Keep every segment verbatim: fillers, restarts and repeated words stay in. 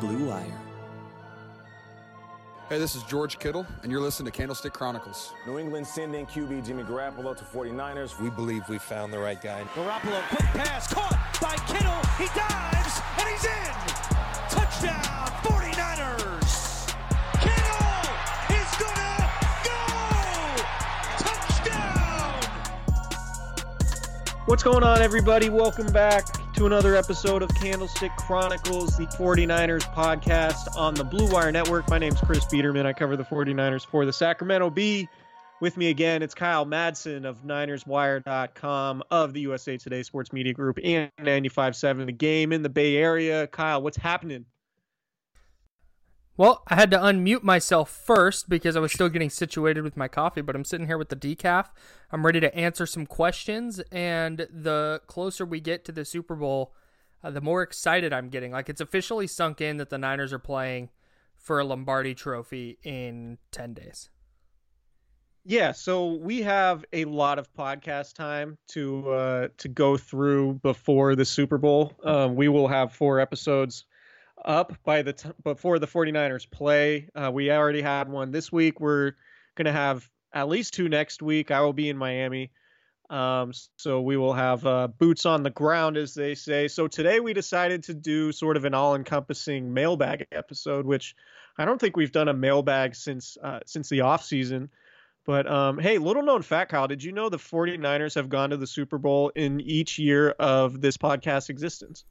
Blue Wire. Hey, this is George Kittle, and you're listening to Candlestick Chronicles. New England sending Q B Jimmy Garoppolo to 49ers. We believe we found the right guy. Garoppolo, quick pass, caught by Kittle. He dives, and he's in. Touchdown, 49ers. Kittle is gonna go. Touchdown. What's going on, everybody? Welcome back to another episode of Candlestick Chronicles, the 49ers podcast on the Blue Wire Network. My name's Chris Biederman. I cover the 49ers for the Sacramento Bee. With me again, it's Kyle Madsen of Niners Wire dot com of the U S A Today Sports Media Group and ninety-five seven The Game in the Bay Area. Kyle, what's happening? Well, I had to unmute myself first because I was still getting situated with my coffee, but I'm sitting here with the decaf. I'm ready to answer some questions, and the closer we get to the Super Bowl, uh, the more excited I'm getting. Like, it's officially sunk in that the Niners are playing for a Lombardi trophy in ten days. Yeah, so we have a lot of podcast time to uh, to go through before the Super Bowl. Um, we will have four episodes up by the t- before the 49ers play. Uh, we already had one this week. We're going to have at least two next week. I will be in Miami. Um, so we will have uh, boots on the ground, as they say. So today we decided to do sort of an all-encompassing mailbag episode, which I don't think we've done a mailbag since uh, since the offseason. But um, hey, little known fact, Kyle, did you know the 49ers have gone to the Super Bowl in each year of this podcast's existence?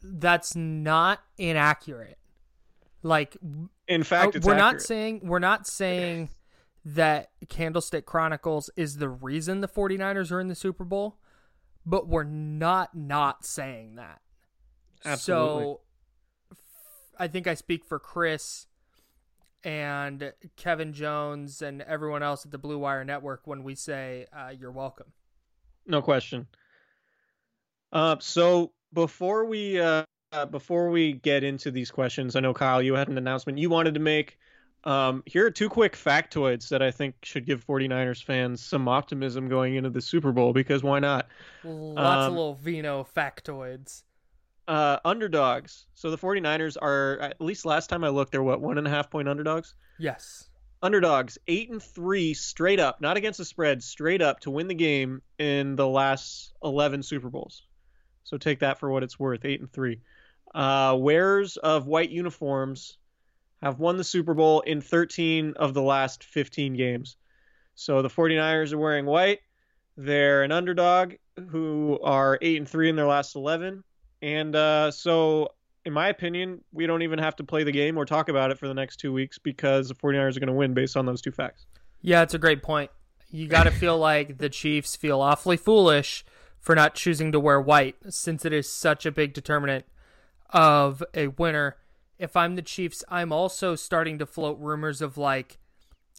That's not inaccurate. Like, in fact, it's we're accurate. not saying we're not saying that Candlestick Chronicles is the reason the 49ers are in the Super Bowl, but we're not not saying that. Absolutely. So I think I speak for Chris and Kevin Jones and everyone else at the Blue Wire Network when we say uh, you're welcome. No question. Uh, so. Before we uh, before we get into these questions, I know, Kyle, you had an announcement you wanted to make. Um, here are two quick factoids that I think should give 49ers fans some optimism going into the Super Bowl, because why not? Lots um, of little Vino factoids. Uh, underdogs. So the 49ers are, at least last time I looked, they're what, one and a half point underdogs? Yes. Underdogs, eight and three straight up, not against the spread, straight up to win the game in the last eleven Super Bowls. So take that for what it's worth, eight and three. Uh, wearers of white uniforms have won the Super Bowl in thirteen of the last fifteen games. So the 49ers are wearing white. They're an underdog who are eight and three in their last eleven. And uh, so, in my opinion, we don't even have to play the game or talk about it for the next two weeks because the 49ers are going to win based on those two facts. Yeah, it's a great point. you got to feel like the Chiefs feel awfully foolish for not choosing to wear white, since it is such a big determinant of a winner. If I'm the Chiefs, I'm also starting to float rumors of like,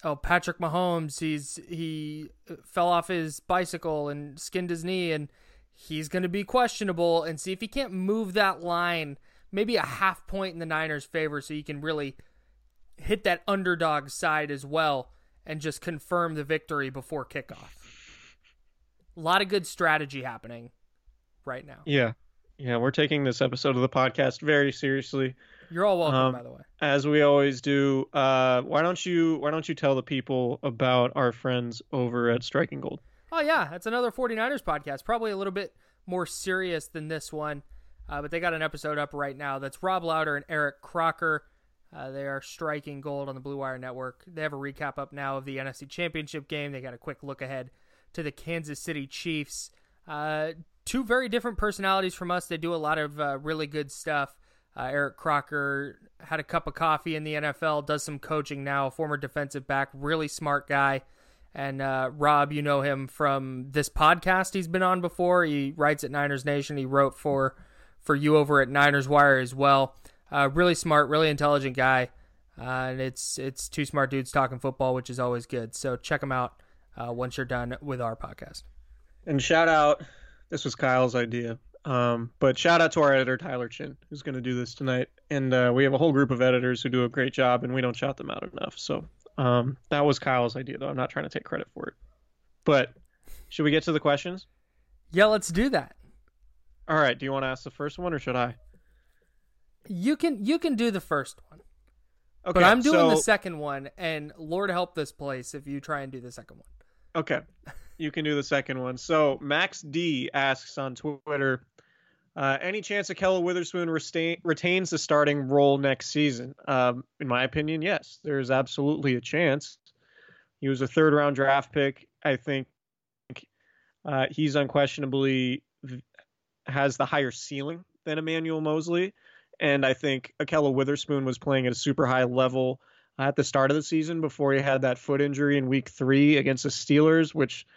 oh, Patrick Mahomes, he's he fell off his bicycle and skinned his knee, and he's going to be questionable, and see if he can't move that line maybe a half point in the Niners' favor, so you can really hit that underdog side as well and just confirm the victory before kickoff. A lot of good strategy happening right now. Yeah. Yeah, we're taking this episode of the podcast very seriously. You're all welcome, um, by the way. As we always do, uh, why don't you why don't you tell the people about our friends over at Striking Gold? Oh, yeah. That's another 49ers podcast. Probably a little bit more serious than this one, uh, but they got an episode up right now. That's Rob Lauder and Eric Crocker. Uh, they are Striking Gold on the Blue Wire Network. They have a recap up now of the N F C Championship game. They got a quick look ahead to the Kansas City Chiefs. Uh, two very different personalities from us. They do a lot of uh, really good stuff. Uh, Eric Crocker had a cup of coffee in the N F L, does some coaching now, former defensive back, really smart guy. And uh, Rob, you know him from this podcast he's been on before. He writes at Niners Nation. He wrote for, for you over at Niners Wire as well. Uh, really smart, really intelligent guy. Uh, and it's, it's two smart dudes talking football, which is always good. So check him out uh, once you're done with our podcast. And shout out, this was Kyle's idea. Um, but shout out to our editor, Tyler Chin, who's going to do this tonight. And uh, we have a whole group of editors who do a great job, and we don't shout them out enough. So um, that was Kyle's idea, though. I'm not trying to take credit for it. But should we get to the questions? Yeah, let's do that. All right. Do you want to ask the first one, or should I? You can you can do the first one. Okay. But I'm doing so... the second one, and Lord help this place if you try and do the second one. Okay. You can do the second one. So Max D asks on Twitter, uh, any chance Ahkello Witherspoon restain, retains the starting role next season? Um, in my opinion, yes, there's absolutely a chance. He was a third round draft pick. I think uh, he's unquestionably has the higher ceiling than Emmanuel Moseley. And I think Ahkello Witherspoon was playing at a super high level at the start of the season before he had that foot injury in week three against the Steelers, which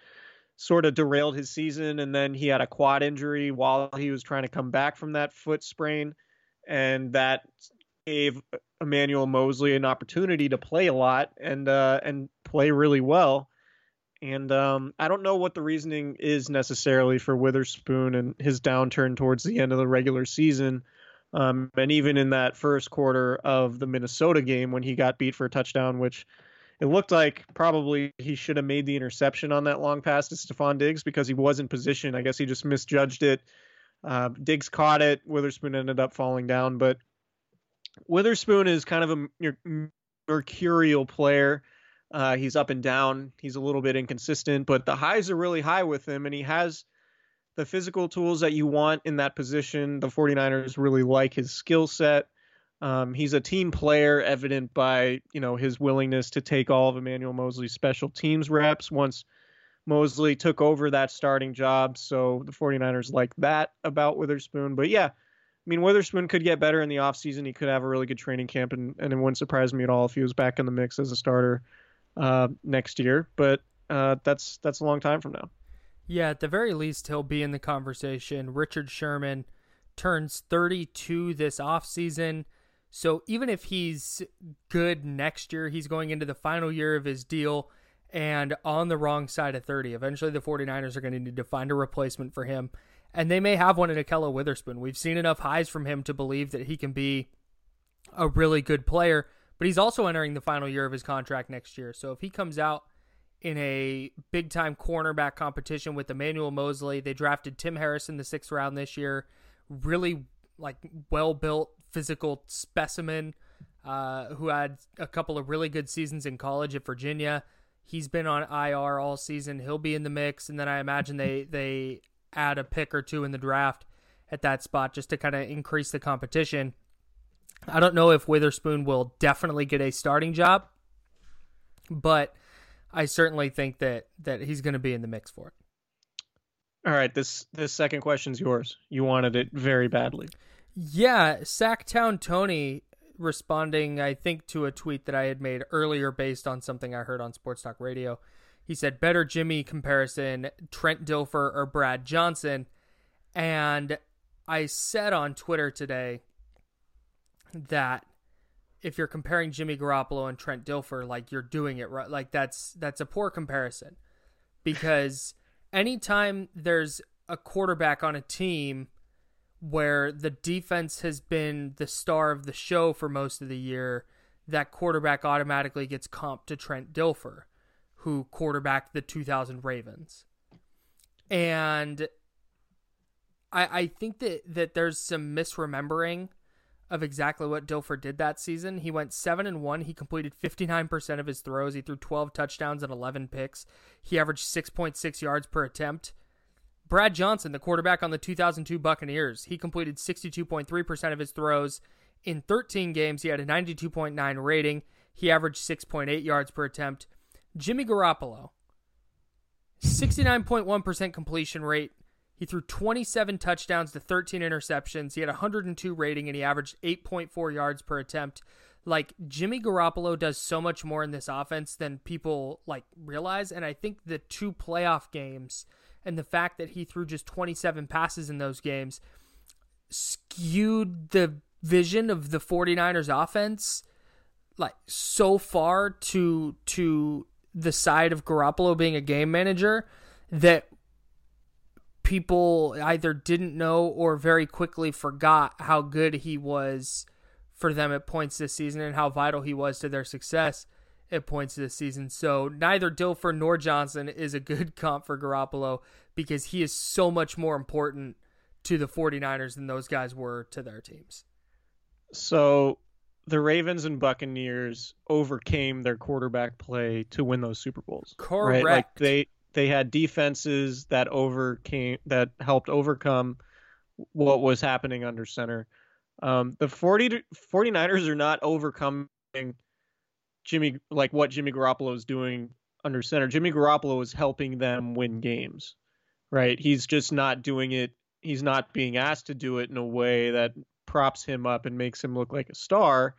sort of derailed his season. And then he had a quad injury while he was trying to come back from that foot sprain. And that gave Emmanuel Moseley an opportunity to play a lot and, uh, and play really well. And um, I don't know what the reasoning is necessarily for Witherspoon and his downturn towards the end of the regular season. Um, and even in that first quarter of the Minnesota game when he got beat for a touchdown, which it looked like probably he should have made the interception on that long pass to Stephon Diggs because he was in position. I guess he just misjudged it. Uh, Diggs caught it. Witherspoon ended up falling down. But Witherspoon is kind of a mercurial player. Uh, he's up and down. He's a little bit inconsistent, but the highs are really high with him, and he has the physical tools that you want in that position. The 49ers really like his skill set. Um, he's a team player, evident by, you know, his willingness to take all of Emmanuel Moseley's special teams reps once Moseley took over that starting job. So the 49ers like that about Witherspoon. But yeah, I mean, Witherspoon could get better in the offseason. He could have a really good training camp, and, and it wouldn't surprise me at all if he was back in the mix as a starter uh, next year. But uh, that's that's a long time from now. Yeah, at the very least, he'll be in the conversation. Richard Sherman turns thirty-two this offseason. So even if he's good next year, he's going into the final year of his deal and on the wrong side of thirty. Eventually, the 49ers are going to need to find a replacement for him. And they may have one in Ahkello Witherspoon. We've seen enough highs from him to believe that he can be a really good player. But he's also entering the final year of his contract next year. So if he comes out in a big-time cornerback competition with Emmanuel Moseley. They drafted Tim Harris in the sixth round this year. Really, like, well-built, physical specimen uh, who had a couple of really good seasons in college at Virginia. He's been on I R all season. He'll be in the mix, and then I imagine they, they add a pick or two in the draft at that spot just to kind of increase the competition. I don't know if Witherspoon will definitely get a starting job, but I certainly think that, that he's going to be in the mix for it. All right, this this second question's yours. You wanted it very badly. Yeah, Sacktown Tony responding, I think, to a tweet that I had made earlier based on something I heard on Sports Talk Radio. He said, better Jimmy comparison, Trent Dilfer or Brad Johnson. And I said on Twitter today that if you're comparing Jimmy Garoppolo and Trent Dilfer, like, you're doing it right. Like, that's that's a poor comparison. Because anytime there's a quarterback on a team where the defense has been the star of the show for most of the year, that quarterback automatically gets comped to Trent Dilfer, who quarterbacked the two thousand Ravens. And I, I think that, that there's some misremembering of exactly what Dilfer did that season. He went seven and one. He completed fifty-nine percent of his throws. He threw twelve touchdowns and eleven picks. He averaged six point six yards per attempt. Brad Johnson, the quarterback on the two thousand two Buccaneers, he completed sixty-two point three percent of his throws. In thirteen games, he had a ninety-two point nine rating. He averaged six point eight yards per attempt. Jimmy Garoppolo, sixty-nine point one percent completion rate. He threw twenty-seven touchdowns to thirteen interceptions. He had a one hundred two rating, and he averaged eight point four yards per attempt. Like, Jimmy Garoppolo does so much more in this offense than people, like, realize. And I think the two playoff games and the fact that he threw just twenty-seven passes in those games skewed the vision of the 49ers offense, like, so far to to the side of Garoppolo being a game manager that people either didn't know or very quickly forgot how good he was for them at points this season and how vital he was to their success at points this season. So neither Dilfer nor Johnson is a good comp for Garoppolo because he is so much more important to the 49ers than those guys were to their teams. So the Ravens and Buccaneers overcame their quarterback play to win those Super Bowls. Correct. Right? Like they they had defenses that overcame that helped overcome what was happening under center. Um, the forty, 49ers are not overcoming Jimmy, like what Jimmy Garoppolo is doing under center. Jimmy Garoppolo is helping them win games, right? He's just not doing it. He's not being asked to do it in a way that props him up and makes him look like a star.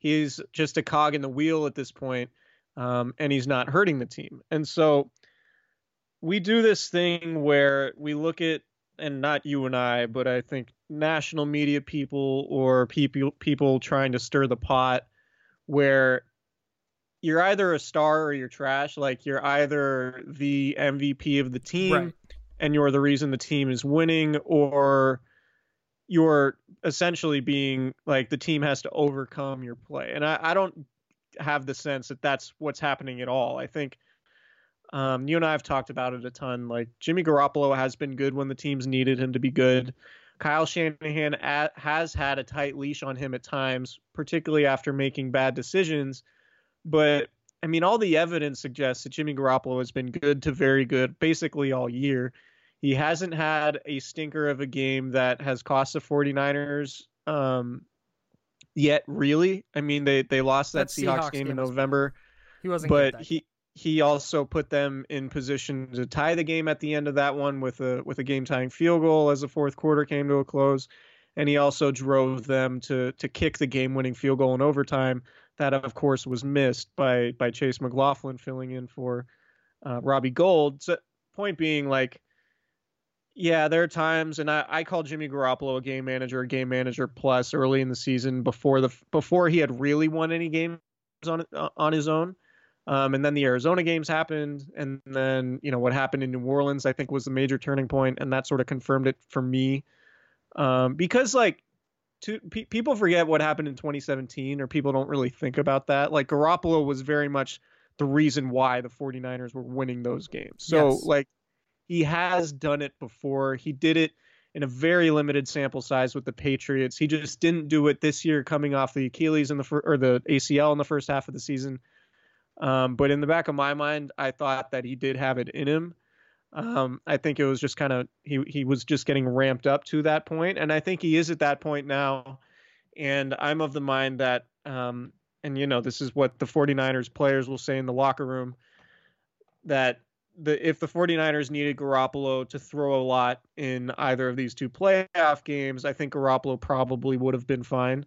He's just a cog in the wheel at this point, um, and he's not hurting the team. And so we do this thing where we look at, and not you and I, but I think national media people or people people trying to stir the pot, where you're either a star or you're trash. Like, you're either the M V P of the team, right, and you're the reason the team is winning, or you're essentially being like the team has to overcome your play. And I, I don't have the sense that that's what's happening at all. I think um, you and I have talked about it a ton. Like, Jimmy Garoppolo has been good when the teams needed him to be good. Kyle Shanahan a- has had a tight leash on him at times, particularly after making bad decisions. But, I mean, all the evidence suggests that Jimmy Garoppolo has been good to very good basically all year. He hasn't had a stinker of a game that has cost the 49ers um, yet, really. I mean, they, they lost that, that Seahawks, Seahawks game, game in November. He wasn't good. But he, he also put them in position to tie the game at the end of that one with a with a game-tying field goal as the fourth quarter came to a close. And he also drove them to to kick the game-winning field goal in overtime. That, of course, was missed by by Chase McLaughlin filling in for uh, Robbie Gould. So, point being, like, yeah, there are times, and I, I called Jimmy Garoppolo a game manager, a game manager plus early in the season before the before he had really won any games on on his own. Um, and then the Arizona games happened, and then, you know, what happened in New Orleans, I think, was the major turning point, and that sort of confirmed it for me. Um, because, like, to, pe- people forget what happened in twenty seventeen, or people don't really think about that. Like, Garoppolo was very much the reason why the 49ers were winning those games. So, yes, like, he has done it before. He did it in a very limited sample size with the Patriots. He just didn't do it this year coming off the Achilles in the fir- or the A C L in the first half of the season. Um, but in the back of my mind, I thought that he did have it in him. Um, I think it was just kind of, he, he was just getting ramped up to that point. And I think he is at that point now. And I'm of the mind that, um, and you know, this is what the 49ers players will say in the locker room, that the, if the 49ers needed Garoppolo to throw a lot in either of these two playoff games, I think Garoppolo probably would have been fine.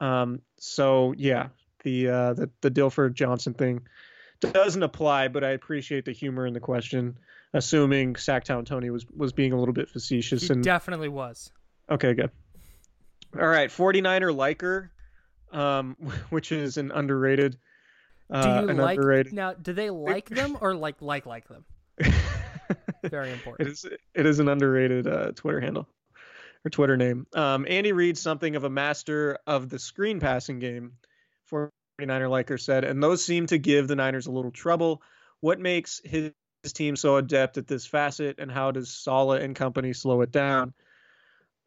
Um, so yeah, the, uh, the, the Dilfer Johnson thing doesn't apply, but I appreciate the humor in the question, assuming Sacktown Tony was, was being a little bit facetious. He and definitely was. Okay, good. All right. forty-niner liker, um, which is an underrated, uh, do you like, underrated... now, do they like them or like, like, like them? Very important. It is, it is an underrated, uh, Twitter handle. Twitter name. Um, Andy Reid, something of a master of the screen passing game, forty-niner liker said, and those seem to give the Niners a little trouble. What makes his, his team so adept at this facet, and how does Saleh and company slow it down?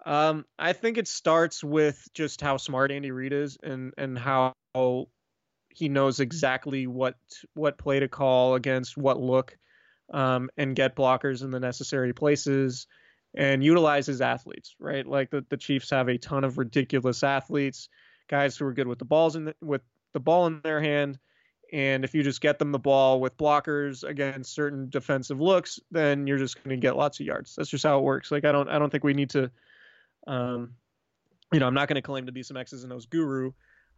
Um, I think it starts with just how smart Andy Reid is, and and how he knows exactly what what play to call against what look, um, and get blockers in the necessary places, and utilizes athletes, right? Like the, the Chiefs have a ton of ridiculous athletes, guys who are good with the balls in the, with the ball in their hand. And if you just get them the ball with blockers against certain defensive looks, then you're just going to get lots of yards. That's just how it works. Like, I don't, I don't think we need to, um, you know, I'm not going to claim to be some X's and O's guru,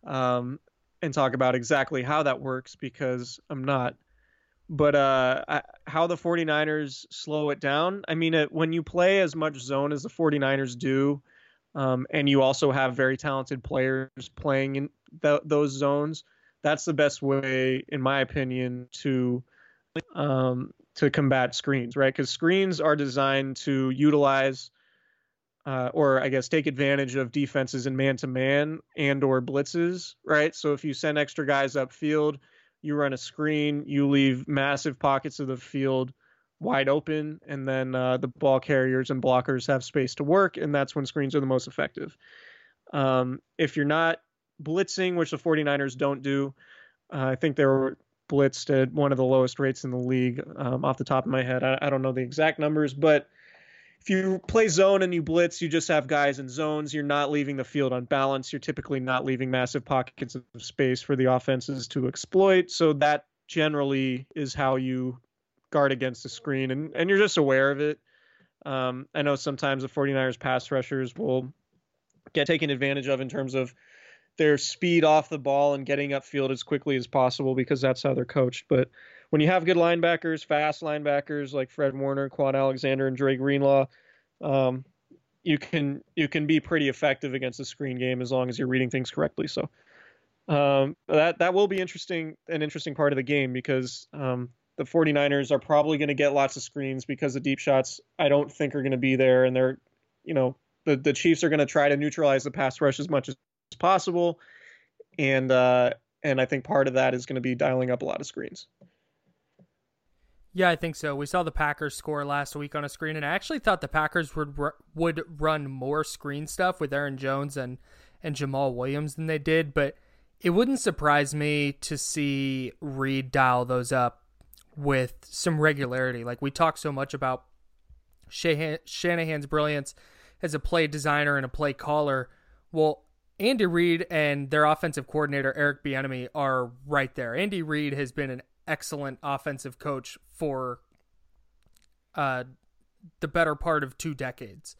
um, and talk about exactly how that works, because I'm not. But uh, I, how the forty-niners slow it down, I mean, it, when you play as much zone as the forty-niners do, um, and you also have very talented players playing in th- those zones, that's the best way, in my opinion, to um, to combat screens, right? Because screens are designed to utilize uh, or, I guess, take advantage of defenses in man-to-man and or blitzes, right? So if you send extra guys upfield, you run a screen, you leave massive pockets of the field wide open, and then uh, the ball carriers and blockers have space to work, and that's when screens are the most effective. Um, if you're not blitzing, which the forty-niners don't do, uh, I think they were blitzed at one of the lowest rates in the league, um, off the top of my head. I, I don't know the exact numbers, but if you play zone and you blitz, you just have guys in zones. You're not leaving the field on balance. You're typically not leaving massive pockets of space for the offenses to exploit. So that generally is how you guard against the screen, and, and you're just aware of it. Um, I know sometimes the forty-niners pass rushers will get taken advantage of in terms of their speed off the ball and getting upfield as quickly as possible, because that's how they're coached. But when you have good linebackers, fast linebackers like Fred Warner, Quan Alexander, and Dre Greenlaw, um, you can you can be pretty effective against the screen game as long as you're reading things correctly. So um, that that will be interesting, an interesting part of the game, because um, the forty-niners are probably going to get lots of screens, because the deep shots I don't think are going to be there, and they're, you know, the the Chiefs are going to try to neutralize the pass rush as much as possible, and uh, and I think part of that is going to be dialing up a lot of screens. Yeah, I think so. We saw the Packers score last week on a screen, and I actually thought the Packers would would run more screen stuff with Aaron Jones and, and Jamal Williams than they did, but it wouldn't surprise me to see Reid dial those up with some regularity. Like, we talk so much about Shanahan's brilliance as a play designer and a play caller. Well, Andy Reid and their offensive coordinator, Eric Bieniemy, are right there. Andy Reid has been an excellent offensive coach for uh, the better part of two decades.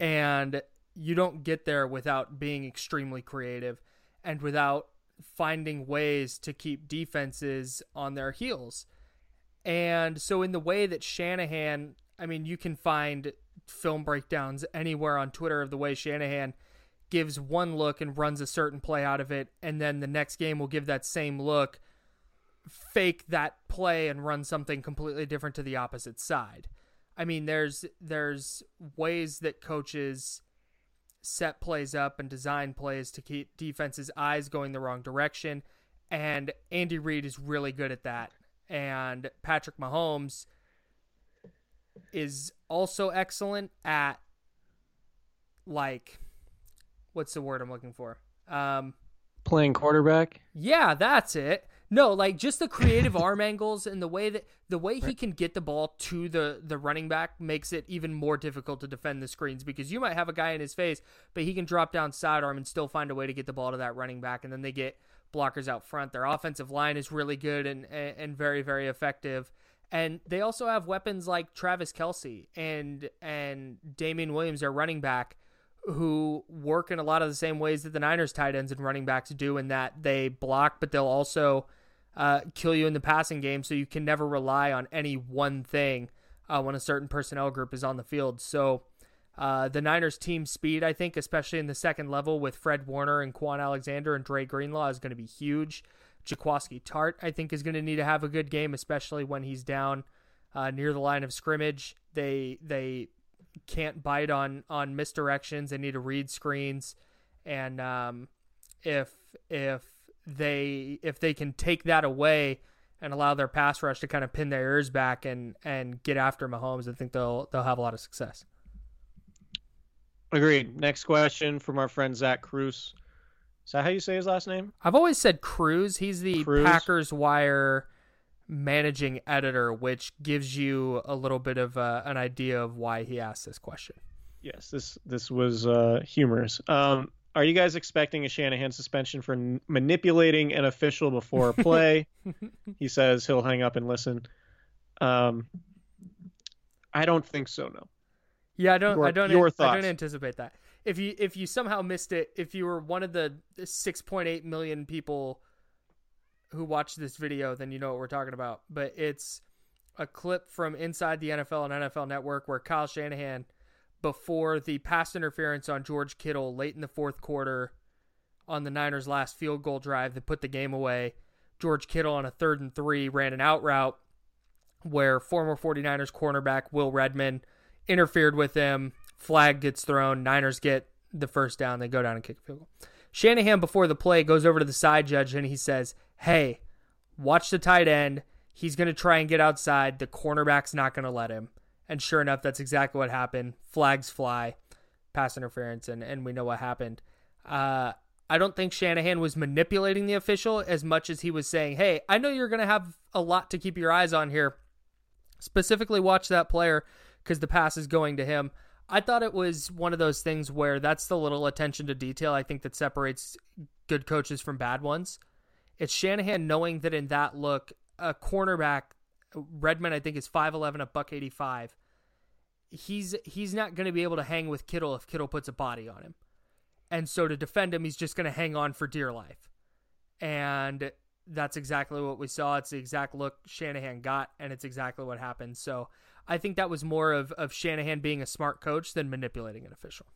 And you don't get there without being extremely creative and without finding ways to keep defenses on their heels. And so in the way that Shanahan, I mean, you can find film breakdowns anywhere on Twitter of the way Shanahan gives one look and runs a certain play out of it, and then the next game will give that same look, fake that play, and run something completely different to the opposite side. I mean, there's there's ways that coaches set plays up and design plays to keep defenses' eyes going the wrong direction, and Andy Reid is really good at that. And Patrick Mahomes is also excellent at, like, what's the word I'm looking for? Um, Playing quarterback? Yeah, that's it. No, like just the creative arm angles and the way that the way he can get the ball to the, the running back makes it even more difficult to defend the screens, because you might have a guy in his face, but he can drop down sidearm and still find a way to get the ball to that running back, and then they get blockers out front. Their offensive line is really good and, and, and very, very effective. And they also have weapons like Travis Kelce and and Damian Williams, their running back, who work in a lot of the same ways that the Niners tight ends and running backs do, in that they block, but they'll also uh, kill you in the passing game. So you can never rely on any one thing uh, when a certain personnel group is on the field. So uh, the Niners team speed, I think, especially in the second level with Fred Warner and Quan Alexander and Dre Greenlaw, is going to be huge. Jaquaski Tart, I think, is going to need to have a good game, especially when he's down uh, near the line of scrimmage. They, they, can't bite on, on misdirections. They need to read screens. And, um, if, if they, if they can take that away and allow their pass rush to kind of pin their ears back and, and get after Mahomes, I think they'll, they'll have a lot of success. Agreed. Next question from our friend, Zach Cruz. Is that how you say his last name? I've always said Cruz. He's the Cruz. Packers Wire managing editor, which gives you a little bit of uh, an idea of why he asked this question. Yes, this this was uh, humorous. Um, are you guys expecting a Shanahan suspension for n- manipulating an official before a play? He says he'll hang up and listen. Um, I don't think so. No. Yeah, I don't. Your, I don't. Your an- thoughts. I don't anticipate that. If you if you somehow missed it, if you were one of the six point eight million people who watched this video, then you know what we're talking about. But it's a clip from Inside the N F L and N F L Network where Kyle Shanahan, before the pass interference on George Kittle late in the fourth quarter on the Niners' last field goal drive that put the game away, George Kittle on a third and three ran an out route where former 49ers cornerback Will Redmond interfered with him. Flag gets thrown. Niners get the first down. They go down and kick a field goal. Shanahan, before the play, goes over to the side judge and he says, hey, watch the tight end. He's going to try and get outside. The cornerback's not going to let him. And sure enough, that's exactly what happened. Flags fly, pass interference, and, and we know what happened. Uh, I don't think Shanahan was manipulating the official as much as he was saying, hey, I know you're going to have a lot to keep your eyes on here. Specifically watch that player because the pass is going to him. I thought it was one of those things where that's the little attention to detail I think that separates good coaches from bad ones. It's Shanahan knowing that in that look, a cornerback, Redmond, I think, is five eleven, a buck eighty-five. He's he's not going to be able to hang with Kittle if Kittle puts a body on him. And so to defend him, he's just going to hang on for dear life. And that's exactly what we saw. It's the exact look Shanahan got, and it's exactly what happened. So I think that was more of, of Shanahan being a smart coach than manipulating an official.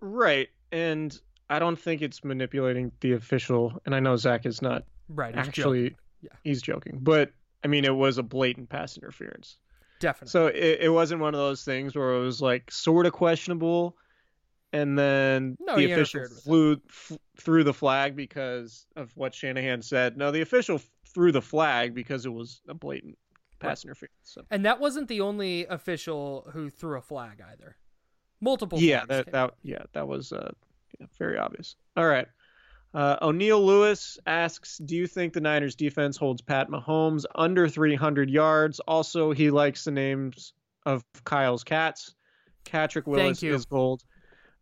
Right, and I don't think it's manipulating the official, and I know Zach is not right. He's actually, joking. Yeah, he's joking. But I mean, it was a blatant pass interference. Definitely. So it, it wasn't one of those things where it was like sort of questionable, and then no, the official flew f- through the flag because of what Shanahan said. No, the official threw the flag because it was a blatant pass right. interference. So. And that wasn't the only official who threw a flag either. Multiple. Yeah, that, that yeah, that was. Uh, Yeah, very obvious. All right. Uh, O'Neill Lewis asks, do you think the Niners defense holds Pat Mahomes under three hundred yards? Also, he likes the names of Kyle's cats. Patrick Willis is gold.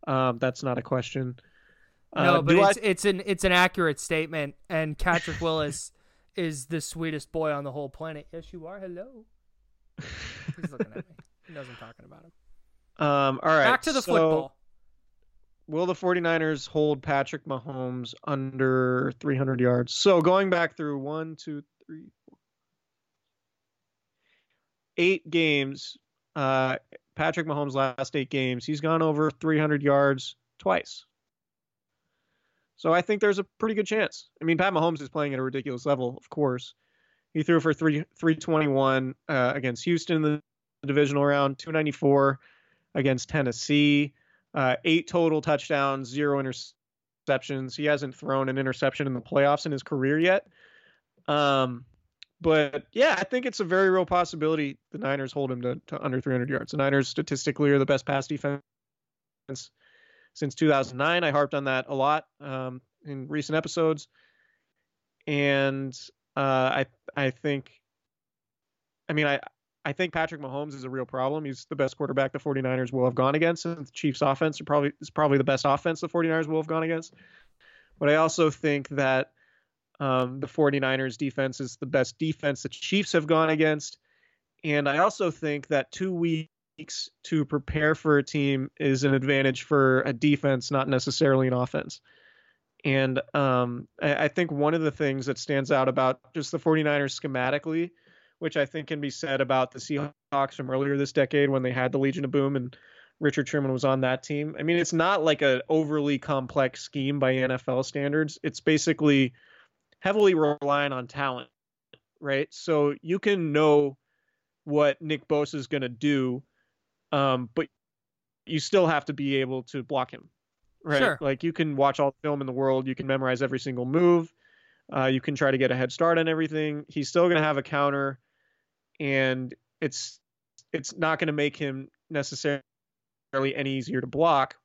Um, that's not a question. No, uh, but it's, I... it's an it's an accurate statement. And Patrick Willis is the sweetest boy on the whole planet. Yes, you are. Hello. He's looking at me. He knows I'm talking about him. Um, all right. Back to the so... football. Will the 49ers hold Patrick Mahomes under three hundred yards? So going back through one, two, three, four, eight games, uh, Patrick Mahomes' last eight games, he's gone over three hundred yards twice. So I think there's a pretty good chance. I mean, Pat Mahomes is playing at a ridiculous level, of course. He threw for three twenty-one uh, against Houston in the divisional round, two ninety-four against Tennessee. Uh, eight total touchdowns, zero interceptions. He hasn't thrown an interception in the playoffs in his career yet. Um, but, yeah, I think it's a very real possibility the Niners hold him to, to under three hundred yards. The Niners statistically are the best pass defense since two thousand nine. I harped on that a lot um, in recent episodes. And uh, I I think – I mean, I – I think Patrick Mahomes is a real problem. He's the best quarterback the 49ers will have gone against, and the Chiefs' offense are probably is probably the best offense the 49ers will have gone against. But I also think that um, the 49ers' defense is the best defense the Chiefs have gone against. And I also think that two weeks weeks to prepare for a team is an advantage for a defense, not necessarily an offense. And um, I, I think one of the things that stands out about just the 49ers schematically, which I think can be said about the Seahawks from earlier this decade when they had the Legion of Boom and Richard Sherman was on that team. I mean, it's not like an overly complex scheme by N F L standards. It's basically heavily relying on talent, right? So you can know what Nick Bosa is going to do, um, but you still have to be able to block him, right? Sure. Like you can watch all the film in the world. You can memorize every single move. Uh, you can try to get a head start on everything. He's still going to have a counter, and it's it's not going to make him necessarily any easier to block.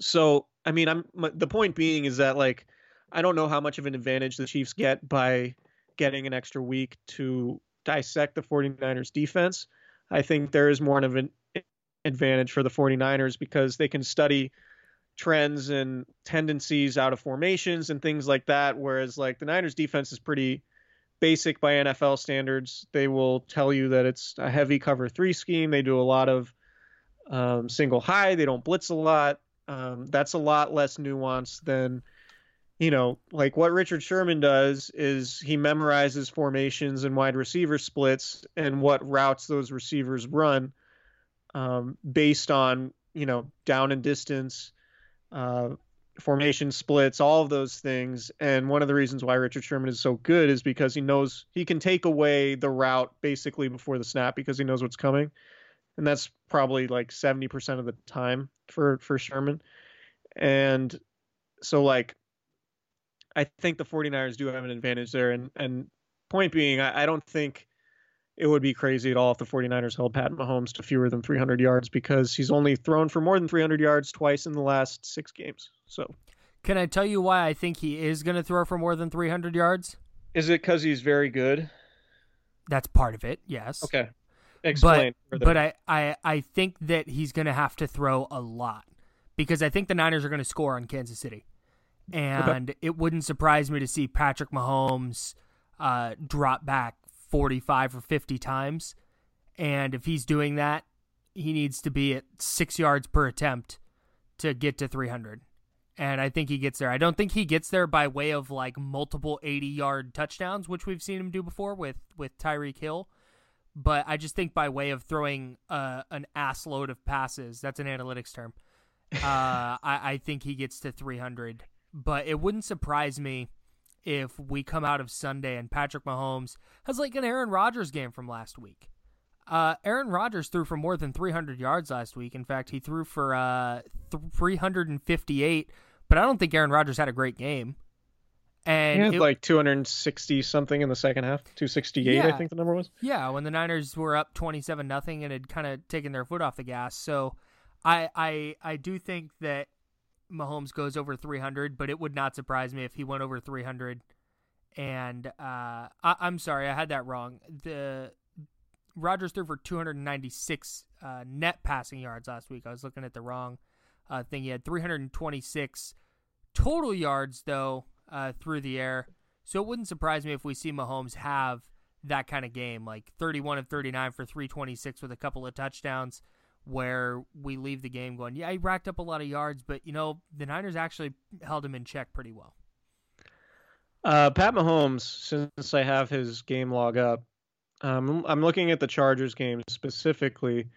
So, I mean, I'm my, the point being is that, like, I don't know how much of an advantage the Chiefs get by getting an extra week to dissect the 49ers defense. I think there is more of an advantage for the 49ers because they can study trends and tendencies out of formations and things like that. Whereas, like, the Niners defense is pretty basic by N F L standards. They will tell you that it's a heavy cover three scheme. They do a lot of um, single high. They don't blitz a lot. Um, that's a lot less nuanced than, you know, like what Richard Sherman does is he memorizes formations and wide receiver splits and what routes those receivers run um, based on, you know, down and distance, uh, formation splits, all of those things. And one of the reasons why Richard Sherman is so good is because he knows he can take away the route basically before the snap because he knows what's coming. And that's probably like seventy percent of the time for, for Sherman. And so, like, I think the 49ers do have an advantage there. And, and point being, I, I don't think it would be crazy at all if the 49ers held Pat Mahomes to fewer than three hundred yards because he's only thrown for more than three hundred yards twice in the last six games. So, can I tell you why I think he is going to throw for more than three hundred yards? Is it because he's very good? That's part of it, yes. Okay. Explain. But, but I, I, I think that he's going to have to throw a lot because I think the Niners are going to score on Kansas City. And okay. It wouldn't surprise me to see Patrick Mahomes uh, drop back forty-five or fifty times. And if he's doing that, he needs to be at six yards per attempt to get to three hundred. And I think he gets there. I don't think he gets there by way of like multiple eighty-yard touchdowns, which we've seen him do before with, with Tyreek Hill. But I just think by way of throwing uh, an ass load of passes, that's an analytics term, uh, I, I think he gets to three hundred. But it wouldn't surprise me if we come out of Sunday and Patrick Mahomes has like an Aaron Rodgers game from last week. Uh, Aaron Rodgers threw for more than three hundred yards last week. In fact, he threw for uh, three hundred fifty-eight, but I don't think Aaron Rodgers had a great game. And he had it, like two hundred sixty something in the second half, two sixty-eight, yeah, I think the number was. Yeah, when the Niners were up twenty-seven nothing and had kind of taken their foot off the gas. So I, I, I do think that Mahomes goes over three hundred, but it would not surprise me if he went over three hundred. And uh, I, I'm sorry, I had that wrong. The Rodgers threw for two hundred ninety-six uh, net passing yards last week. I was looking at the wrong uh, thing. He had three hundred twenty-six total yards, though, uh, through the air. So it wouldn't surprise me if we see Mahomes have that kind of game, like thirty-one of thirty-nine for three twenty-six with a couple of touchdowns, where we leave the game going, yeah, he racked up a lot of yards, but, you know, the Niners actually held him in check pretty well. Uh, Pat Mahomes, since I have his game log up, um, I'm looking at the Chargers game specifically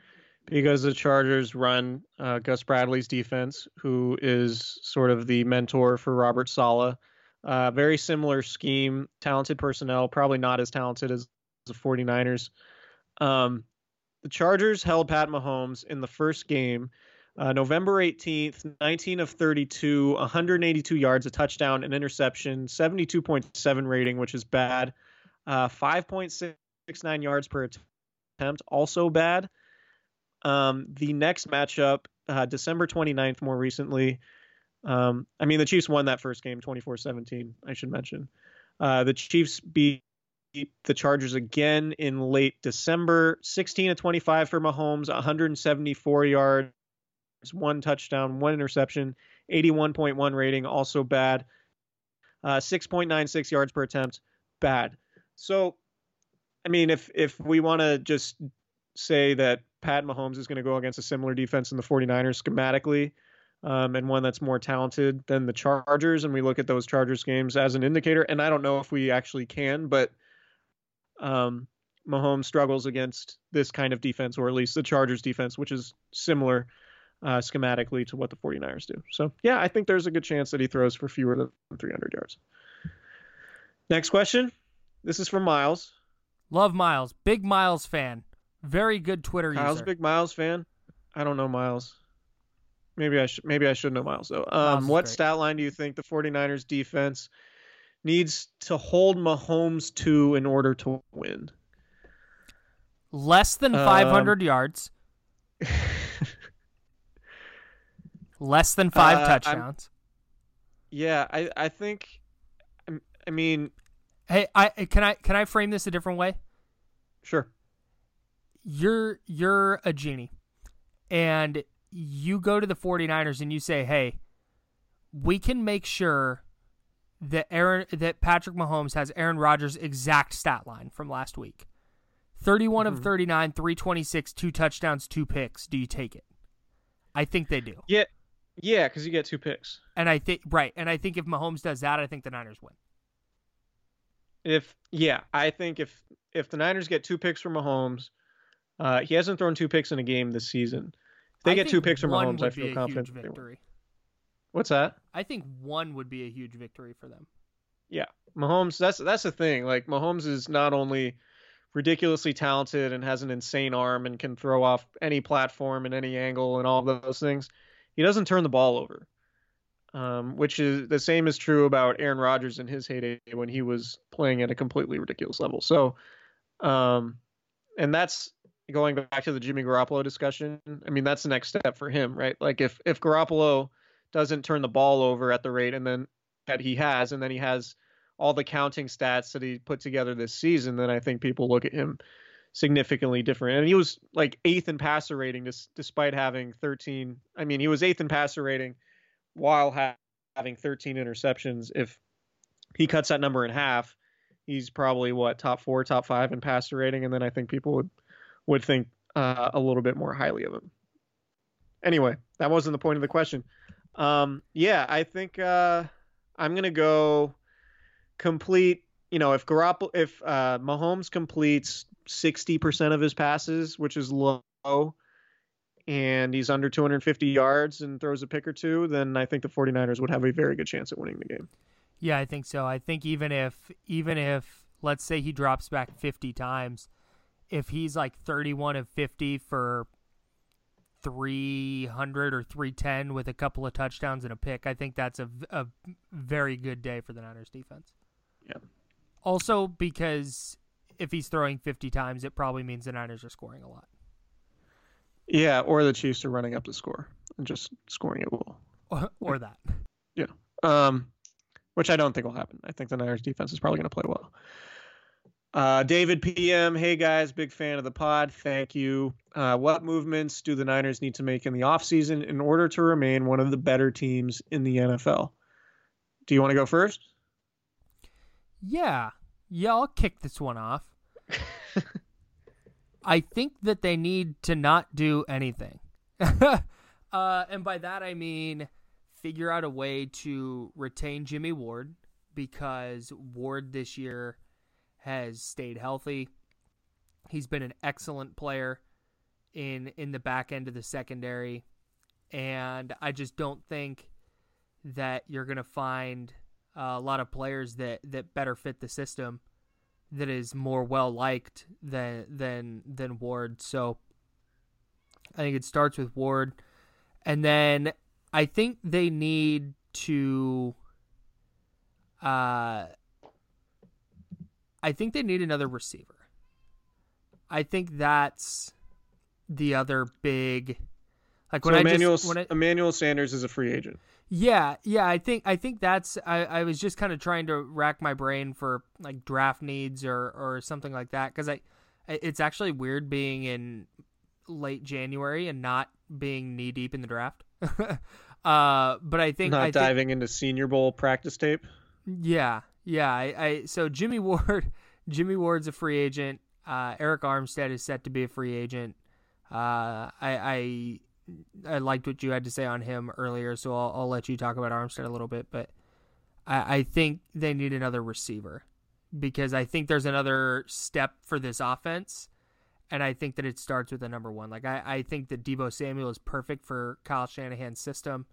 because the Chargers run uh, Gus Bradley's defense, who is sort of the mentor for Robert Saleh. Uh, very similar scheme, talented personnel, probably not as talented as the 49ers. Um The Chargers held Pat Mahomes in the first game, uh, November eighteenth, nineteen of thirty-two, one hundred eighty-two yards, a touchdown, an interception, seventy-two point seven rating, which is bad, uh, five point six nine yards per attempt, also bad. Um, the next matchup, uh, December twenty-ninth, more recently. Um, I mean, the Chiefs won that first game twenty-four seventeen, I should mention. Uh, the Chiefs beat the Chargers again in late December, sixteen of twenty-five for Mahomes, one hundred seventy-four yards, one touchdown, one interception, eighty-one point one rating, also bad, uh, six point nine six yards per attempt, bad. So, I mean, if, if we want to just say that Pat Mahomes is going to go against a similar defense in the 49ers schematically, um, and one that's more talented than the Chargers. And we look at those Chargers games as an indicator. And I don't know if we actually can, but um, Mahomes struggles against this kind of defense, or at least the Chargers defense, which is similar uh, schematically to what the 49ers do. So, yeah, I think there's a good chance that he throws for fewer than three hundred yards. Next question. This is from Miles. Love Miles. Big Miles fan. Very good Twitter Kyle's user. Kyle's big Miles fan? I don't know Miles. Maybe I should Maybe I should know Miles, though. Um, Miles what great. Stat line do you think the 49ers defense needs to hold Mahomes to in order to win? Less than five hundred um, yards. Less than five uh, touchdowns. I'm, yeah, I, I think... I mean... Hey, I can I can I frame this a different way? Sure. You're you're a genie, and you go to the 49ers and you say, "Hey, we can make sure that Aaron that Patrick Mahomes has Aaron Rodgers' exact stat line from last week. thirty-one mm-hmm. of thirty-nine, three twenty-six, two touchdowns, two picks. Do you take it?" I think they do. Yeah. Yeah, cuz you get two picks. And I think right, and I think if Mahomes does that, I think the Niners win. If yeah, I think if if the Niners get two picks from Mahomes, uh, he hasn't thrown two picks in a game this season. If they I get two picks from Mahomes, I feel confident. Huge victory. What's that? I think one would be a huge victory for them. Yeah, Mahomes. That's that's the thing. Like Mahomes is not only ridiculously talented and has an insane arm and can throw off any platform and any angle and all of those things. He doesn't turn the ball over. Um, which is the same is true about Aaron Rodgers in his heyday when he was playing at a completely ridiculous level. So, um, and that's going back to the Jimmy Garoppolo discussion. I mean, that's the next step for him, right? Like if, if Garoppolo doesn't turn the ball over at the rate and then that he has, and then he has all the counting stats that he put together this season, then I think people look at him significantly different. And he was like eighth in passer rating dis- despite having thirteen. I mean, he was eighth in passer rating while having thirteen interceptions. If he cuts that number in half, he's probably what, top four, top five in passer rating. And then I think people would, would think uh, a little bit more highly of him. Anyway, that wasn't the point of the question. Um, yeah, I think uh, I'm going to go complete. You know, if Garoppolo, if uh, Mahomes completes sixty percent of his passes, which is low, and he's under two hundred fifty yards and throws a pick or two, then I think the 49ers would have a very good chance at winning the game. Yeah, I think so. I think even if, even if let's say he drops back fifty times, if he's like thirty-one of fifty for three hundred or three ten with a couple of touchdowns and a pick, I think that's a, a very good day for the Niners defense. Yeah. Also, because if he's throwing fifty times, it probably means the Niners are scoring a lot. Yeah, or the Chiefs are running up the score and just scoring at will. Or, or that. Yeah, um, which I don't think will happen. I think the Niners defense is probably going to play well. Uh, David P M, hey guys, big fan of the pod. Thank you. Uh, what movements do the Niners need to make in the offseason in order to remain one of the better teams in the N F L? Do you want to go first? Yeah. Yeah, I'll kick this one off. I think that they need to not do anything. uh, and by that, I mean, figure out a way to retain Jimmy Ward, because Ward this year has stayed healthy. He's been an excellent player in, in the back end of the secondary. And I just don't think that you're going to find a lot of players that, that better fit the system that is more well liked than than than Ward. So I think it starts with Ward. And then I think they need to uh I think they need another receiver. I think that's the other big, like, when so I Emmanuel, just when I, Emmanuel Sanders is a free agent. Yeah, yeah, I think I think that's I, I was just kind of trying to rack my brain for like draft needs or, or something like that, because I it's actually weird being in late January and not being knee deep in the draft. uh, but I think not I diving think, into Senior Bowl practice tape. Yeah, yeah. I, I so Jimmy Ward, Jimmy Ward's a free agent. Uh, Eric Armstead is set to be a free agent. Uh, I, I I liked what you had to say on him earlier, so I'll, I'll let you talk about Armstead a little bit. But I, I think they need another receiver because I think there's another step for this offense, and I think that it starts with the number one. Like I, I think that Deebo Samuel is perfect for Kyle Shanahan's system,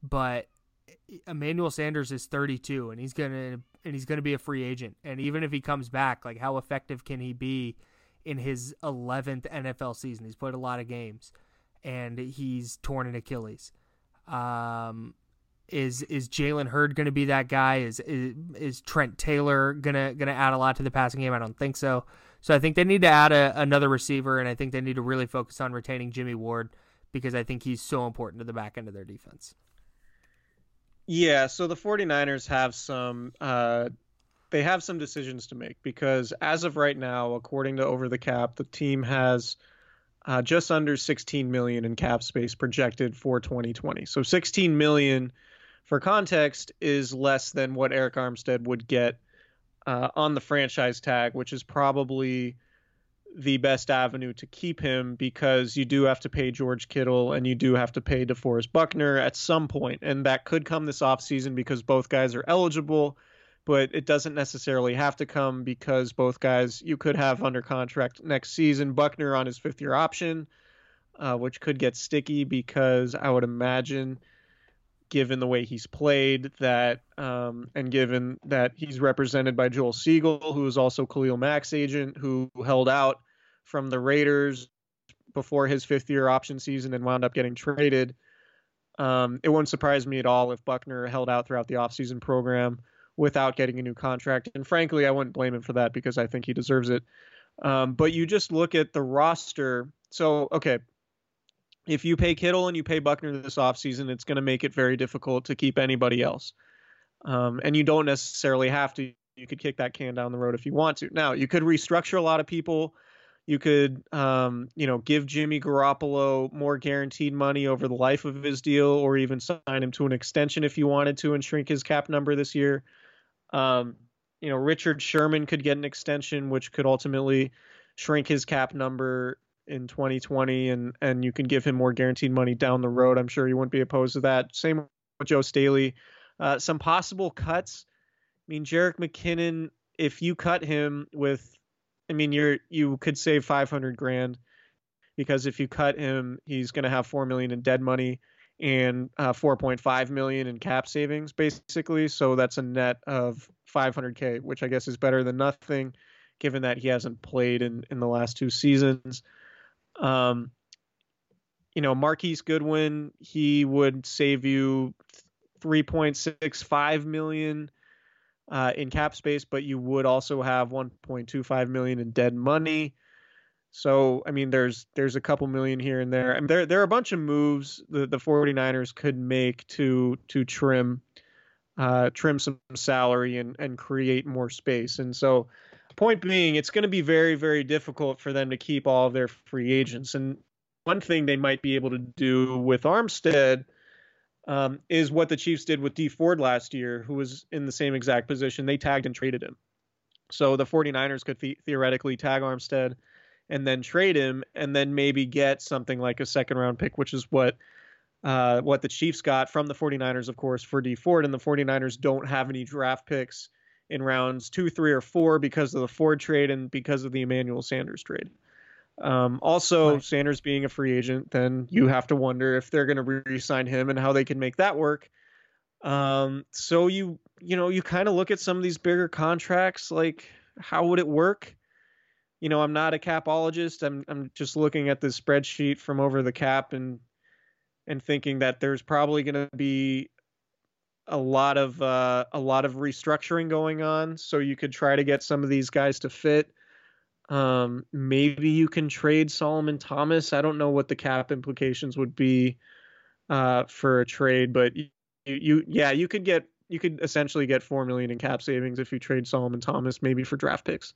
but Emmanuel Sanders is thirty-two, and he's gonna and he's gonna be a free agent. And even if he comes back, like how effective can he be in his eleventh N F L season? He's played a lot of games, and he's torn an Achilles. Um, is is Jalen Hurd gonna be that guy? Is is, is Trent Taylor gonna gonna add a lot to the passing game? I don't think so. So I think they need to add a, another receiver, and I think they need to really focus on retaining Jimmy Ward because I think he's so important to the back end of their defense. Yeah, so the 49ers have some uh, they have some decisions to make because as of right now, according to Over the Cap, the team has uh, just under sixteen million dollars in cap space projected for twenty twenty. So sixteen million dollars, for context, is less than what Eric Armstead would get uh, on the franchise tag, which is probably the best avenue to keep him because you do have to pay George Kittle and you do have to pay DeForest Buckner at some point. And that could come this offseason because both guys are eligible, but it doesn't necessarily have to come because both guys you could have under contract next season. Buckner on his fifth year option, uh, which could get sticky because I would imagine given the way he's played that um, and given that he's represented by Joel Siegel, who is also Khalil Mack's agent, who held out from the Raiders before his fifth year option season and wound up getting traded. Um, it won't surprise me at all if Buckner held out throughout the offseason program without getting a new contract. And frankly, I wouldn't blame him for that because I think he deserves it. Um, but you just look at the roster. So, okay. If you pay Kittle and you pay Buckner this offseason, it's going to make it very difficult to keep anybody else. Um, and you don't necessarily have to. You could kick that can down the road if you want to. Now, you could restructure a lot of people. You could, um, you know, give Jimmy Garoppolo more guaranteed money over the life of his deal or even sign him to an extension if you wanted to and shrink his cap number this year. Um, you know, Richard Sherman could get an extension, which could ultimately shrink his cap number in twenty twenty, and and you can give him more guaranteed money down the road. I'm sure you wouldn't be opposed to that. Same with Joe Staley. Uh, some possible cuts. I mean, Jerick McKinnon, if you cut him with, I mean, you're you could save five hundred grand because if you cut him, he's going to have four million dollars in dead money and uh, four point five million dollars in cap savings, basically. So that's a net of five hundred K, which I guess is better than nothing, given that he hasn't played in, in the last two seasons. Um, you know, Marquise Goodwin, he would save you three point six five million, uh, in cap space, but you would also have one point two five million in dead money. So, I mean, there's, there's a couple million here and there. I mean, there, there are a bunch of moves that the 49ers could make to, to trim, uh, trim some salary and, and create more space. And so, point being, it's going to be very, very difficult for them to keep all of their free agents. And one thing they might be able to do with Armstead um, is what the Chiefs did with Dee Ford last year, who was in the same exact position. They tagged and traded him. So the 49ers could th- theoretically tag Armstead and then trade him and then maybe get something like a second round pick, which is what uh, what the Chiefs got from the 49ers, of course, for Dee Ford. And the 49ers don't have any draft picks in rounds two, three, or four because of the Ford trade and because of the Emmanuel Sanders trade. Um, also, right. Sanders being a free agent, then you have to wonder if they're going to re-sign him and how they can make that work. Um, so you, you know, you kind of look at some of these bigger contracts, like how would it work? You know, I'm not a capologist. I'm, I'm just looking at this spreadsheet from Over the Cap and, and thinking that there's probably going to be a lot of uh, a lot of restructuring going on. So you could try to get some of these guys to fit. Um, maybe you can trade Solomon Thomas. I don't know what the cap implications would be uh, for a trade, but you, you, yeah, you could get, you could essentially get four million dollars in cap savings if you trade Solomon Thomas, maybe for draft picks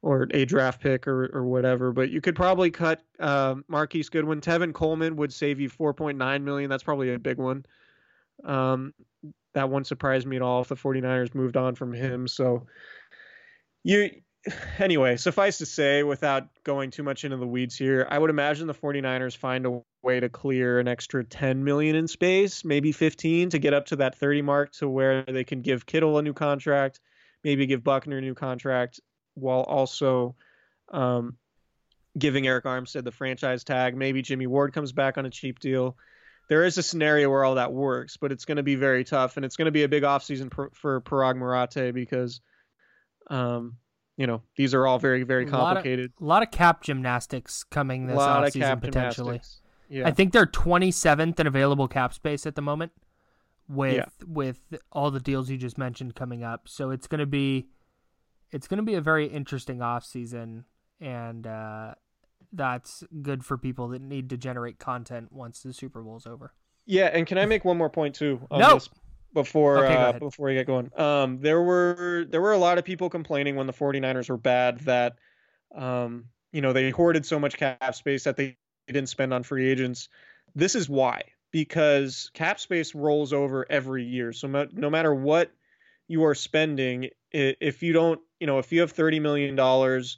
or a draft pick or, or whatever, but you could probably cut uh, Marquise Goodwin. Tevin Coleman would save you four point nine million dollars. That's probably a big one. Um, that wouldn't surprise me at all if the 49ers moved on from him. So you, anyway, suffice to say, without going too much into the weeds here, I would imagine the 49ers find a way to clear an extra ten million dollars in space, maybe fifteen, to get up to that thirty mark, to where they can give Kittle a new contract, maybe give Buckner a new contract, while also um, giving Eric Armstead the franchise tag. Maybe Jimmy Ward comes back on a cheap deal. There is a scenario where all that works, but it's going to be very tough, and it's going to be a big offseason per- for Parag Marate because, um, you know, these are all very, very complicated. A lot of, a lot of cap gymnastics coming this offseason potentially. Yeah. I think they're twenty-seventh in available cap space at the moment with yeah. with all the deals you just mentioned coming up. So it's going to be it's going to be a very interesting offseason, and uh, that's good for people that need to generate content once the Super Bowl's over. Yeah, and can I make one more point too? On no. This? Before okay, uh, before you get going, um, there were there were a lot of people complaining when the 49ers were bad that, um, you know, they hoarded so much cap space that they didn't spend on free agents. This is why, because cap space rolls over every year. So no, no matter what you are spending, if you don't, you know, if you have thirty million dollars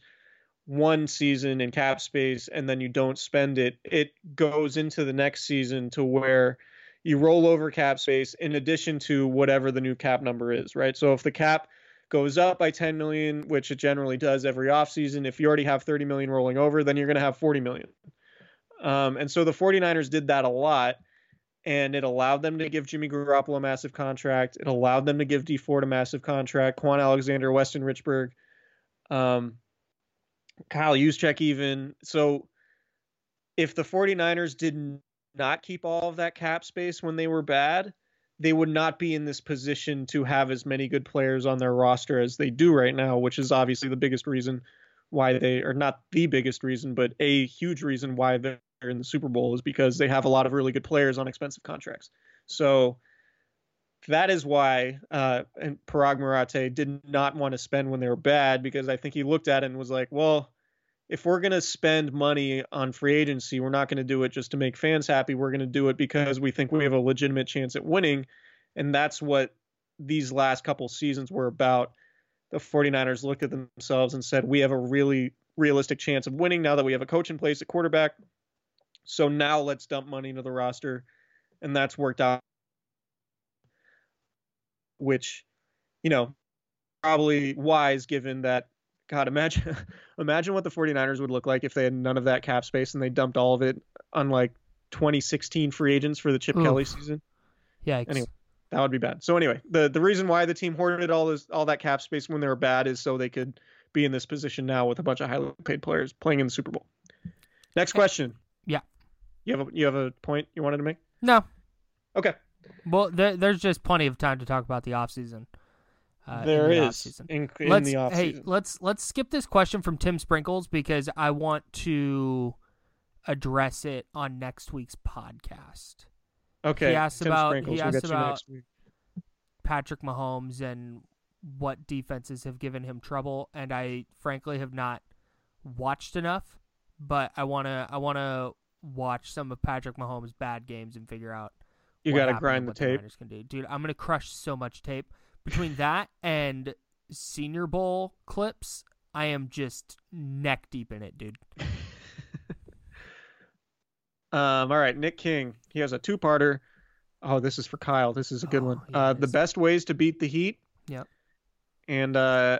one season in cap space and then you don't spend it, it goes into the next season to where you roll over cap space in addition to whatever the new cap number is, right? So if the cap goes up by ten million, which it generally does every offseason, if you already have thirty million rolling over, then you're going to have forty million. Um, and so the 49ers did that a lot, and it allowed them to give Jimmy Garoppolo a massive contract. It allowed them to give Dee Ford a massive contract, Quan Alexander, Weston Richburg, um, Kyle Juszczyk even. So if the 49ers didn't not keep all of that cap space when they were bad, they would not be in this position to have as many good players on their roster as they do right now, which is obviously the biggest reason why they are not the biggest reason, but a huge reason why they're in the Super Bowl is because they have a lot of really good players on expensive contracts. So that is why uh, and Parag Marate did not want to spend when they were bad, because I think he looked at it and was like, well, if we're going to spend money on free agency, we're not going to do it just to make fans happy. We're going to do it because we think we have a legitimate chance at winning. And that's what these last couple seasons were about. The 49ers looked at themselves and said, we have a really realistic chance of winning now that we have a coach in place at quarterback. So now let's dump money into the roster. And that's worked out, which, you know, probably wise given that. God, imagine imagine what the 49ers would look like if they had none of that cap space and they dumped all of it on like twenty sixteen free agents for the Chip Oof. Kelly season. Yikes. Anyway, that would be bad. So anyway, the, the reason why the team hoarded all this all that cap space when they were bad is so they could be in this position now with a bunch of highly paid players playing in the Super Bowl. Next question. Yeah. You have a, you have a point you wanted to make? No. Okay. Well, there, there's just plenty of time to talk about the offseason. Uh, there in the is in, in let's, the offseason. Hey, let's let's skip this question from Tim Sprinkles because I want to address it on next week's podcast. Okay. He asked Tim about Sprinkles. he asked we'll about Patrick Mahomes and what defenses have given him trouble, and I frankly have not watched enough, but I wanna I wanna watch some of Patrick Mahomes' bad games and figure out. You what gotta grind the tape. The can do. Dude, I'm gonna crush so much tape. Between that and Senior Bowl clips, I am just neck deep in it, dude. um, all right, Nick King. He has a two-parter. Oh, this is for Kyle. This is a good oh, one. Yeah, uh, the best ways to beat the Heat. Yep. And uh,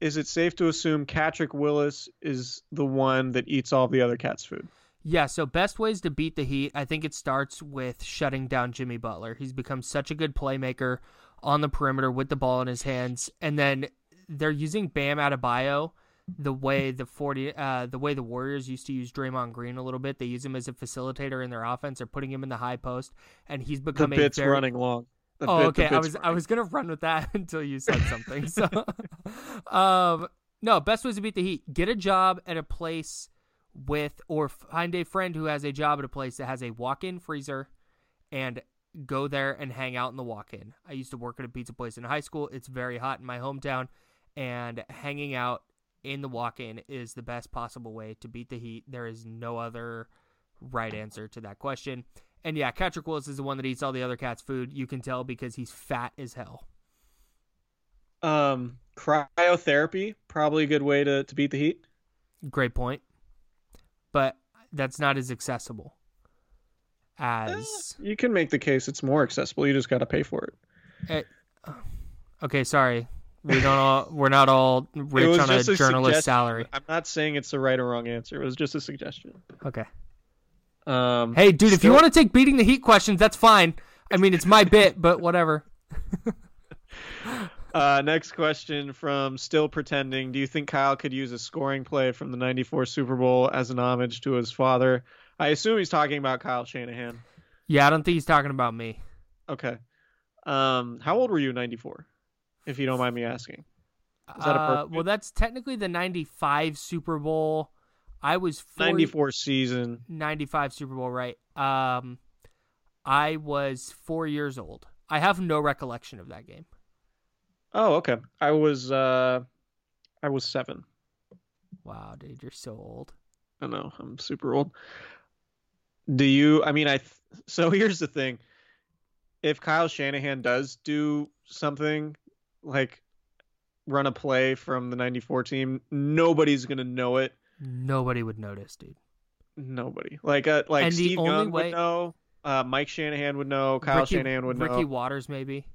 is it safe to assume Patrick Willis is the one that eats all the other cat's food? Yeah, so best ways to beat the Heat, I think it starts with shutting down Jimmy Butler. He's become such a good playmaker on the perimeter with the ball in his hands, and then they're using Bam Adebayo the way the forty uh, the way the Warriors used to use Draymond Green a little bit. They use him as a facilitator in their offense. They're putting him in the high post, and he's become the bit's a very... running long. The oh, bit, okay. I was running. I was gonna run with that until you said something. So, um, no, best ways to beat the Heat: get a job at a place with, or find a friend who has a job at a place that has a walk-in freezer, and go there and hang out in the walk-in. I used to work at a pizza place in high school. It's very hot in my hometown, and hanging out in the walk-in is the best possible way to beat the Heat. There is no other right answer to that question. And yeah, Patrick Willis is the one that eats all the other cat's food. You can tell because he's fat as hell. Um, cryotherapy, probably a good way to, to beat the heat. Great point. But that's not as accessible as... You can make the case it's more accessible. You just got to pay for it. it. Okay, sorry. We don't all, we're not all rich on a, a journalist suggestion. Salary. I'm not saying it's the right or wrong answer. It was just a suggestion. Okay. Um, hey, dude, still... if you want to take beating the heat questions, that's fine. I mean, it's my bit, but whatever. Uh, next question from Still Pretending. Do you think Kyle could use a scoring play from the ninety-four Super Bowl as an homage to his father? I assume he's talking about Kyle Shanahan. Yeah, I don't think he's talking about me. Okay. Um, how old were you in ninety-four, if you don't mind me asking? Is that uh, a well, that's technically the ninety-five Super Bowl. I was forty... ninety-four season. ninety-five Super Bowl, right. Um, I was four years old. I have no recollection of that game. Oh, okay. I was uh, I was seven. Wow, dude, you're so old. I know, I'm super old. Do you? I mean, I. Th- so here's the thing: if Kyle Shanahan does do something like run a play from the ninety-four team, nobody's gonna know it. Nobody would notice, dude. Nobody. Like, uh, like and Steve Young way... would know. Uh, Mike Shanahan would know. Kyle Ricky, Shanahan would Ricky know. Ricky Waters, maybe.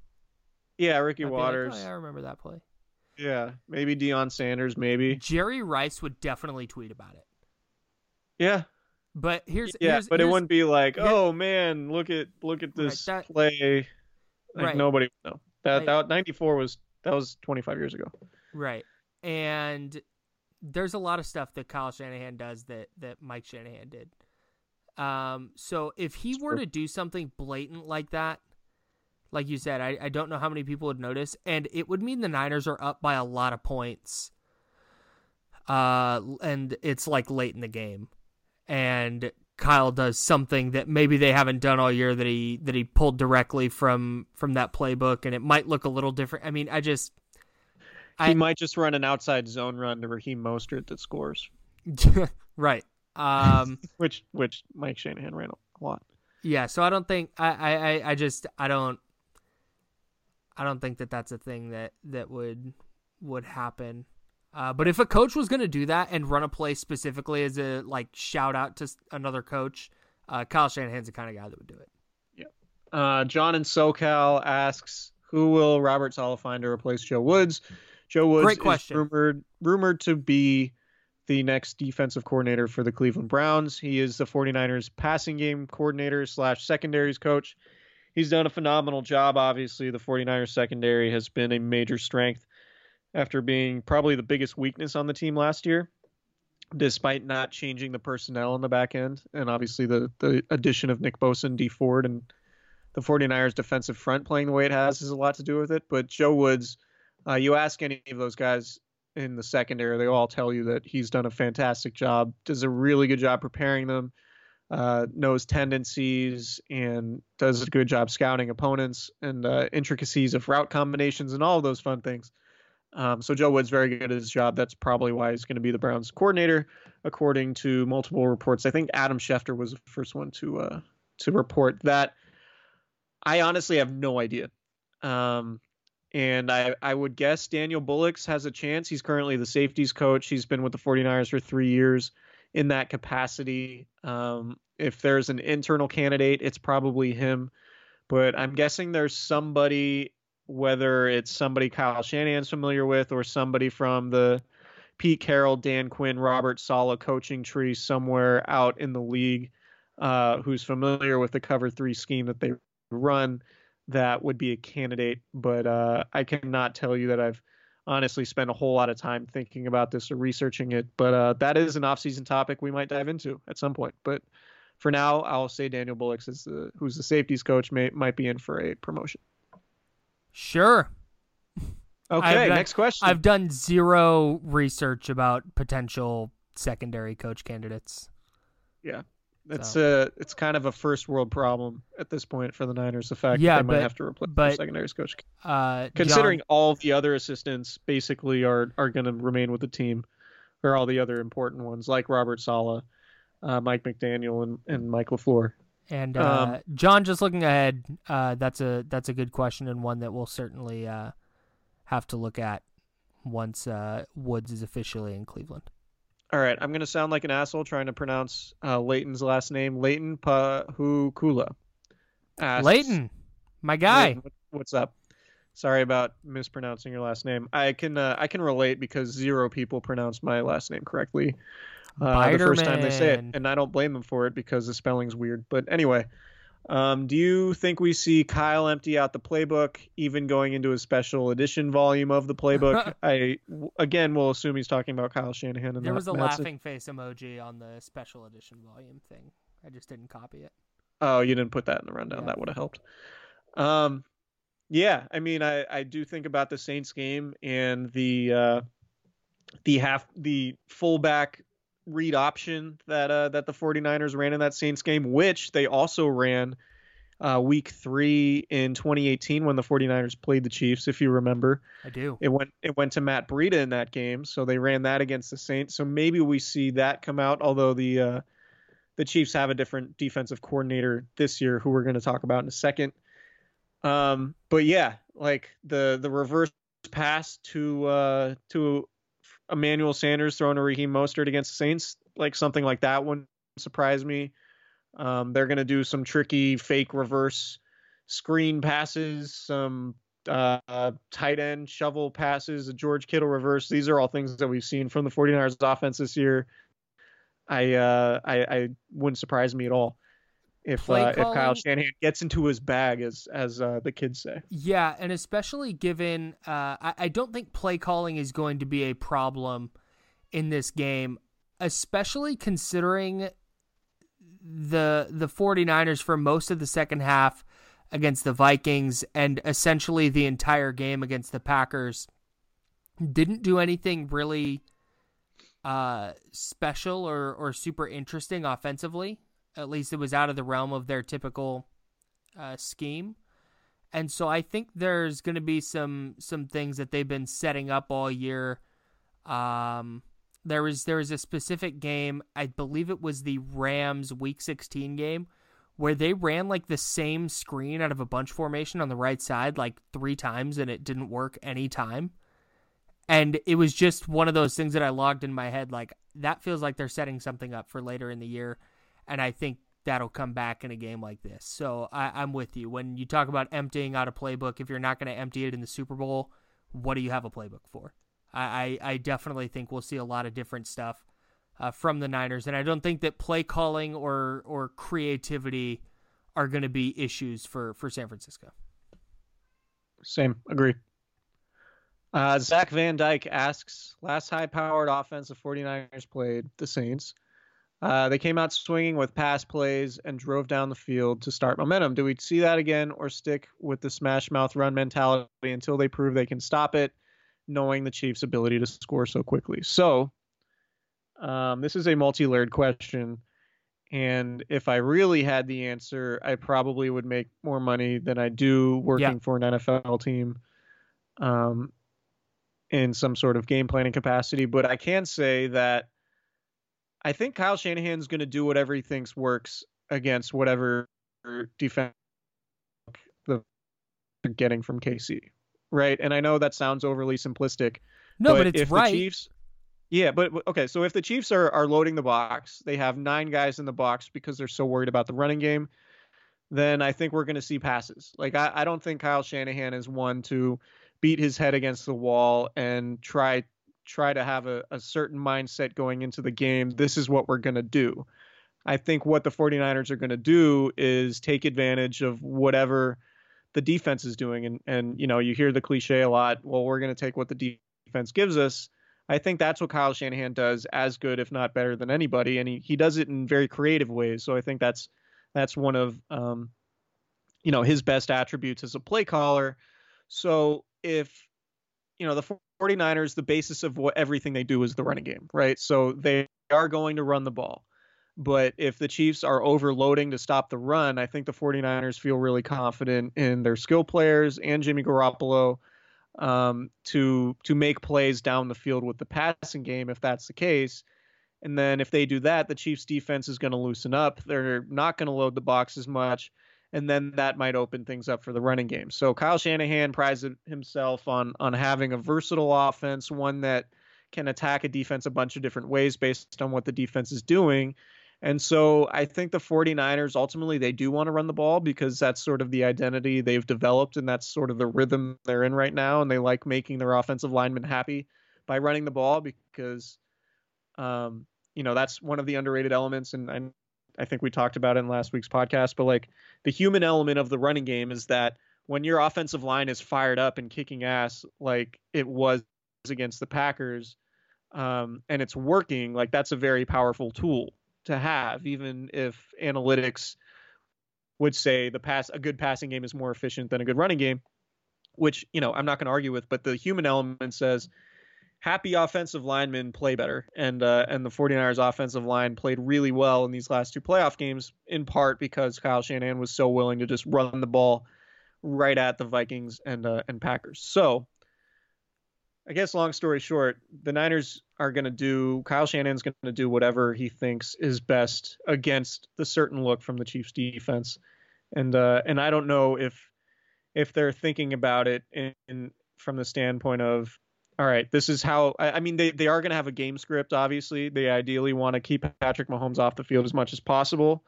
Yeah, Ricky I'd Waters. Like, oh, yeah, I remember that play. Yeah, maybe Deion Sanders, maybe. Jerry Rice would definitely tweet about it. Yeah. But here's Yeah, here's, but here's, it wouldn't be like, yeah. "Oh man, look at look at this right, that, play." Like right. Nobody would know. That right. that ninety-four was that was twenty-five years ago. Right. And there's a lot of stuff that Kyle Shanahan does that that Mike Shanahan did. Um so if he were to do something blatant like that, like you said, I, I don't know how many people would notice, and it would mean the Niners are up by a lot of points. Uh, and it's like late in the game, and Kyle does something that maybe they haven't done all year that he that he pulled directly from from that playbook, and it might look a little different. I mean, I just he I, might just run an outside zone run to Raheem Mostert that scores, right? Um, which which Mike Shanahan ran a lot. Yeah, so I don't think I I I just I don't. I don't think that that's a thing that, that would would happen. Uh, but if a coach was going to do that and run a play specifically as a like shout out to another coach, uh, Kyle Shanahan's the kind of guy that would do it. Yeah. Uh, John in SoCal asks, who will Robert Saleh find to replace Joe Woods? Joe Woods Great question. is rumored rumored to be the next defensive coordinator for the Cleveland Browns. He is the 49ers passing game coordinator slash secondaries coach. He's done a phenomenal job. Obviously, the 49ers secondary has been a major strength after being probably the biggest weakness on the team last year, despite not changing the personnel on the back end. And obviously the, the addition of Nick Bosa and Dee Ford and the 49ers defensive front playing the way it has is a lot to do with it. But Joe Woods, uh, you ask any of those guys in the secondary, they all tell you that he's done a fantastic job, does a really good job preparing them. Uh, knows tendencies and does a good job scouting opponents and uh, intricacies of route combinations and all of those fun things. Um, so Joe Woods very good at his job. That's probably why he's going to be the Browns coordinator, according to multiple reports. I think Adam Schefter was the first one to uh, to report that. I honestly have no idea. Um, and I, I would guess Daniel Bullocks has a chance. He's currently the safeties coach. He's been with the 49ers for three years. In that capacity, um, if there's an internal candidate, it's probably him. But I'm guessing there's somebody, whether it's somebody Kyle Shanahan's familiar with or somebody from the Pete Carroll, Dan Quinn, Robert Saleh coaching tree somewhere out in the league uh, who's familiar with the cover three scheme that they run, that would be a candidate. But uh, I cannot tell you that I've honestly spend a whole lot of time thinking about this or researching it, but uh, that is an off-season topic we might dive into at some point. But for now, I'll say Daniel Bullocks is the, who's the safeties coach may, might be in for a promotion. Sure. Okay. Done, next question. I've done zero research about potential secondary coach candidates. Yeah. It's so. a, it's kind of a first world problem at this point for the Niners. The fact yeah, that they but, might have to replace but, the secondaries coach, uh, considering John, all the other assistants basically are, are going to remain with the team, or all the other important ones like Robert Saleh, uh, Mike McDaniel and, and Mike LaFleur. And, uh, um, John, just looking ahead, uh, that's a, that's a good question. And one that we'll certainly, uh, have to look at once uh, Woods is officially in Cleveland. All right, I'm going to sound like an asshole trying to pronounce uh, Leighton's last name. Leighton Pahukula. Asks, Leighton, my guy. Leighton, what's up? Sorry about mispronouncing your last name. I can uh, I can relate because zero people pronounce my last name correctly uh, the first time they say it, and I don't blame them for it because the spelling's weird. But anyway, um, do you think we see Kyle empty out the playbook, even going into a special edition volume of the playbook? I again will assume he's talking about Kyle Shanahan. And there was a laughing face emoji on the special edition volume thing. I just didn't copy it. Oh, you didn't put that in the rundown. Yeah. That would have helped. Um. Yeah, I mean, I, I do think about the Saints game and the uh, the half the fullback read option that uh, that the 49ers ran in that Saints game, which they also ran uh, week three in twenty eighteen when the 49ers played the Chiefs, if you remember. I do. It went it went to Matt Breida in that game, so they ran that against the Saints. So maybe we see that come out, although the uh, the Chiefs have a different defensive coordinator this year who we're going to talk about in a second. Um, but yeah, like the, the reverse pass to, uh, to Emmanuel Sanders throwing to Raheem Mostert against the Saints, like something like that wouldn't surprise me. Um, they're going to do some tricky fake reverse screen passes, some, uh, tight end shovel passes, a George Kittle reverse. These are all things that we've seen from the 49ers offense this year. I, uh, I, I wouldn't surprise me at all. If uh, if Kyle Shanahan gets into his bag, as as uh, the kids say. Yeah, and especially given, uh, I, I don't think play calling is going to be a problem in this game, especially considering the the 49ers for most of the second half against the Vikings and essentially the entire game against the Packers didn't do anything really uh, special or, or super interesting offensively. At least it was out of the realm of their typical uh, scheme. And so I think there's going to be some some things that they've been setting up all year. Um, there was, there was a specific game, I believe it was the Rams Week sixteen game, where they ran like the same screen out of a bunch formation on the right side like three times, and it didn't work any time. And it was just one of those things that I logged in my head, like, that feels like they're setting something up for later in the year. And I think that'll come back in a game like this. So I, I'm with you. When you talk about emptying out a playbook, if you're not going to empty it in the Super Bowl, what do you have a playbook for? I, I, I definitely think we'll see a lot of different stuff uh, from the Niners. And I don't think that play calling or, or creativity are going to be issues for, for San Francisco. Same. Agree. Uh, Zach Van Dyke asks, last high-powered offense the 49ers played, the Saints. Uh, they came out swinging with pass plays and drove down the field to start momentum. Do we see that again or stick with the smash mouth run mentality until they prove they can stop it, knowing the Chiefs' ability to score so quickly? So um, this is a multi-layered question. And if I really had the answer, I probably would make more money than I do working yeah. for an N F L team um, in some sort of game planning capacity. But I can say that I think Kyle Shanahan's going to do whatever he thinks works against whatever defense they're getting from K C, right? And I know that sounds overly simplistic. No, but, but it's if right. The Chiefs, yeah, but okay, so if the Chiefs are, are loading the box, they have nine guys in the box because they're so worried about the running game, then I think we're going to see passes. Like, I, I don't think Kyle Shanahan is one to beat his head against the wall and try try to have a, a certain mindset going into the game. This is what we're going to do. I think what the 49ers are going to do is take advantage of whatever the defense is doing. And, and, you know, you hear the cliche a lot. Well, we're going to take what the defense gives us. I think that's what Kyle Shanahan does as good, if not better than anybody. And he, he does it in very creative ways. So I think that's, that's one of, um, you know, his best attributes as a play caller. So if, you know, the 49ers, the basis of what everything they do is the running game, right? So they are going to run the ball. But if the Chiefs are overloading to stop the run, I think the 49ers feel really confident in their skill players and Jimmy Garoppolo um, to to make plays down the field with the passing game, if that's the case. And then if they do that, the Chiefs defense is going to loosen up. They're not going to load the box as much. and then that might open things up for the running game. So Kyle Shanahan prides himself on on having a versatile offense, one that can attack a defense a bunch of different ways based on what the defense is doing. And so I think the 49ers, ultimately, they do want to run the ball because that's sort of the identity they've developed, and that's sort of the rhythm they're in right now. And they like making their offensive linemen happy by running the ball because, um, you know, that's one of the underrated elements. And I, I think we talked about it in last week's podcast, but like the human element of the running game is that when your offensive line is fired up and kicking ass like it was against the Packers, um, and it's working, like that's a very powerful tool to have, even if analytics would say the pass, a good passing game is more efficient than a good running game, which, you know, I'm not going to argue with, but the human element says happy offensive linemen play better. And, uh, and the 49ers offensive line played really well in these last two playoff games, in part because Kyle Shanahan was so willing to just run the ball right at the Vikings and, uh, and Packers. So I guess long story short, the Niners are going to do, Kyle Shanahan's going to do whatever he thinks is best against the certain look from the Chiefs defense. And uh, and I don't know if if they're thinking about it in, in from the standpoint of, all right, this is how, I, I mean, they, they are going to have a game script, obviously. They ideally want to keep Patrick Mahomes off the field as much as possible.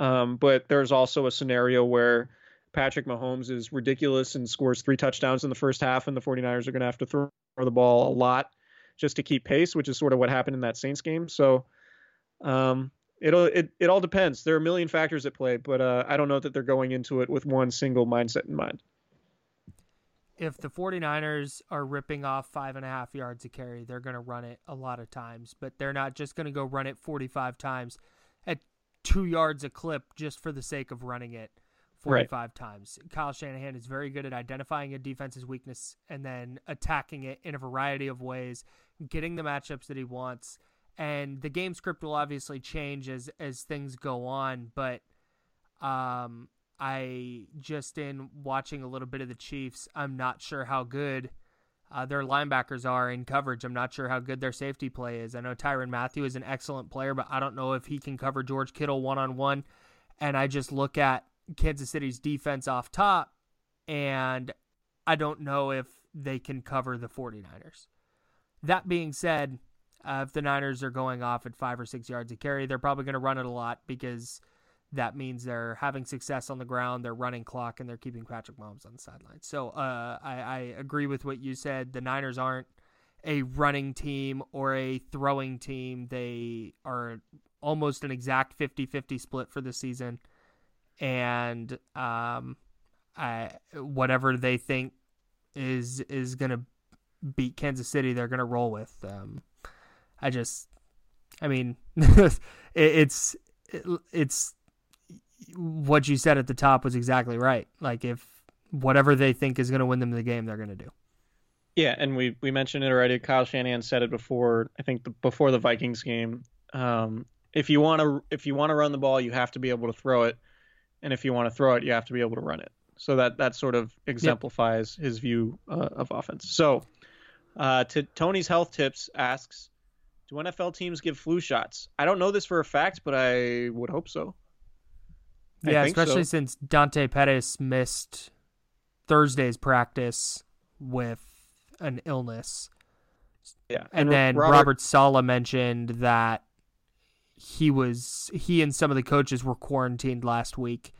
Um, but there's also a scenario where Patrick Mahomes is ridiculous and scores three touchdowns in the first half, and the 49ers are going to have to throw the ball a lot just to keep pace, which is sort of what happened in that Saints game. So um, it'll, it it all depends. There are a million factors at play, but uh, I don't know that they're going into it with one single mindset in mind. If the 49ers are ripping off five and a half yards a carry, they're going to run it a lot of times, but they're not just going to go run it forty-five times at two yards a clip just for the sake of running it forty-five right. times. Kyle Shanahan is very good at identifying a defense's weakness and then attacking it in a variety of ways, getting the matchups that he wants. And the game script will obviously change as, as things go on. But um, I just in watching a little bit of the Chiefs, I'm not sure how good uh, their linebackers are in coverage. I'm not sure how good their safety play is. I know Tyrann Mathieu is an excellent player, but I don't know if he can cover George Kittle one-on-one. And I just look at Kansas City's defense off top, and I don't know if they can cover the 49ers. That being said, uh, if the Niners are going off at five or six yards a carry, they're probably going to run it a lot because that means they're having success on the ground, they're running clock, and they're keeping Patrick Mahomes on the sideline. So uh, I, I agree with what you said. The Niners aren't a running team or a throwing team. They are almost an exact fifty-fifty split for the season. And um, I, whatever they think is is going to beat Kansas City, they're going to roll with. Um, I just, I mean, it, it's it, it's what you said at the top was exactly right. Like if whatever they think is going to win them the game, they're going to do. Yeah, and we we mentioned it already. Kyle Shanahan said it before. I think the, before the Vikings game, um, if you want to if you want to run the ball, you have to be able to throw it. And if you want to throw it, you have to be able to run it. So that, that sort of exemplifies yep. his view uh, of offense. So uh, to Tony's Health Tips asks, do N F L teams give flu shots? I don't know this for a fact, but I would hope so. I yeah, especially so. since Dante Pettis missed Thursday's practice with an illness. Yeah, And, and then Robert, Robert Saleh mentioned that he was he and some of the coaches were quarantined last week,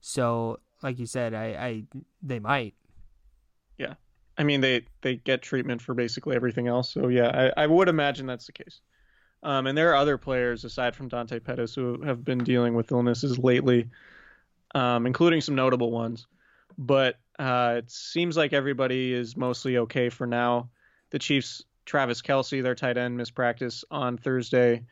so like you said, I, I they might. Yeah, I mean they they get treatment for basically everything else, so yeah, I, I would imagine that's the case. Um, and there are other players aside from Dante Pettis who have been dealing with illnesses lately, um, including some notable ones. But uh, it seems like everybody is mostly okay for now. The Chiefs, Travis Kelce, their tight end, missed practice on Thursday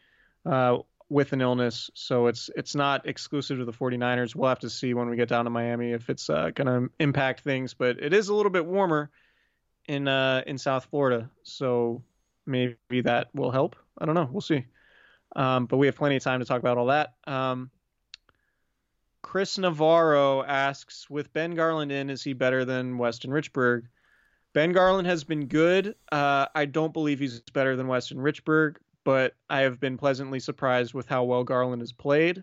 Uh, with an illness, so it's it's not exclusive to the 49ers. We'll have to see when we get down to Miami if it's uh, going to impact things, but it is a little bit warmer in uh, in South Florida, so maybe that will help. I don't know. We'll see. Um, but we have plenty of time to talk about all that. Um, Chris Navarro asks, with Ben Garland in, is he better than Weston Richburg? Ben Garland has been good. Uh, I don't believe he's better than Weston Richburg, but I have been pleasantly surprised with how well Garland has played.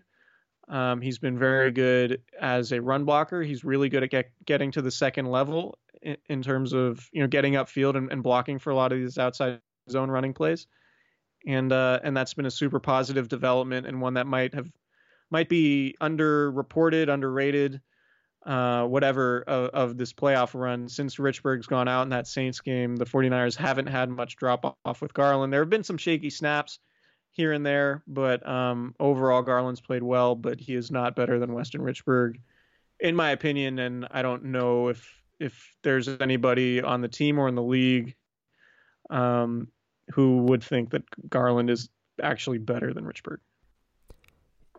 Um, he's been very good as a run blocker. He's really good at get, getting to the second level in, in terms of, you know, getting upfield and, and blocking for a lot of these outside zone running plays. And uh, and that's been a super positive development, and one that might have might be underreported, underrated, uh, whatever of, of this playoff run. Since Richburg's gone out in that Saints game, the 49ers haven't had much drop off with Garland. There have been some shaky snaps here and there, but um, overall Garland's played well, but he is not better than Weston Richburg, in my opinion. And I don't know if if there's anybody on the team or in the league um, who would think that Garland is actually better than Richburg.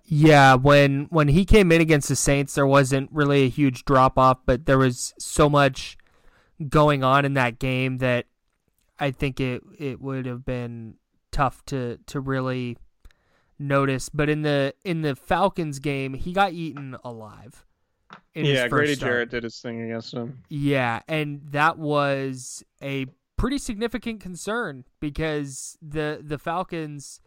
Yeah, when when he came in against the Saints, there wasn't really a huge drop-off, but there was so much going on in that game that I think it, it would have been tough to, to really notice. But in the in the Falcons game, he got eaten alive. In yeah, his first Grady start. Jarrett did his thing against him. Yeah, and that was a pretty significant concern because the the Falcons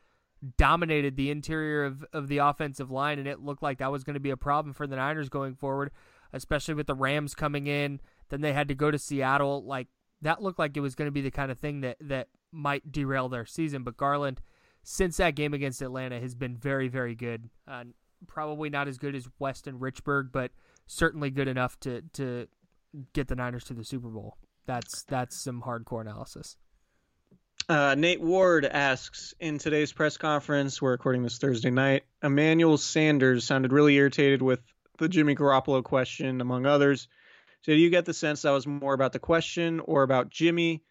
dominated the interior of, of the offensive line, and it looked like that was going to be a problem for the Niners going forward, especially with the Rams coming in. Then they had to go to Seattle. Like, that looked like it was going to be the kind of thing that, that might derail their season. But Garland, since that game against Atlanta, has been very, very good. Uh, probably not as good as Weston Richburg, but certainly good enough to, to get the Niners to the Super Bowl. That's, that's some hardcore analysis. Uh, Nate Ward asks, in today's press conference, we're recording this Thursday night, Emmanuel Sanders sounded really irritated with the Jimmy Garoppolo question, among others. So do you get the sense that was more about the question or about Jimmy?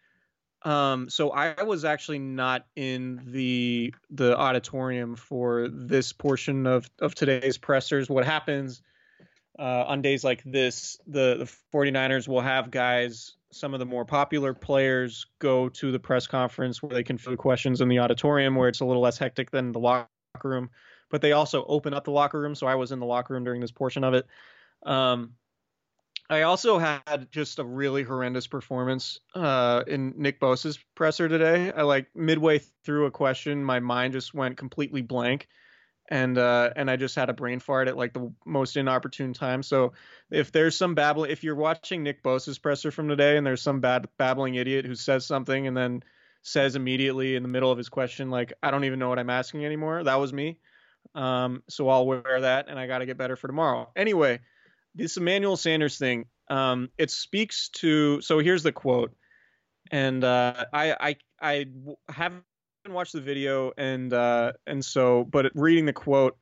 Um, so I was actually not in the the auditorium for this portion of, of today's pressers. What happens uh, on days like this, the, the 49ers will have guys... Some of the more popular players go to the press conference where they can field questions in the auditorium, where it's a little less hectic than the locker room, but they also open up the locker room. So I was in the locker room during this portion of it. Um, I also had just a really horrendous performance uh, in Nick Bosa's presser today. I like midway through a question, my mind just went completely blank. And uh, and I just had a brain fart at like the most inopportune time. So if there's some babbling, if you're watching Nick Bosa's presser from today and there's some bad babbling idiot who says something and then says immediately in the middle of his question, like, I don't even know what I'm asking anymore. That was me. Um, so I'll wear that, and I got to get better for tomorrow. Anyway, this Emmanuel Sanders thing, um, it speaks to. So here's the quote. And uh, I, I, I haven't. Watch the video and uh and so but reading the quote,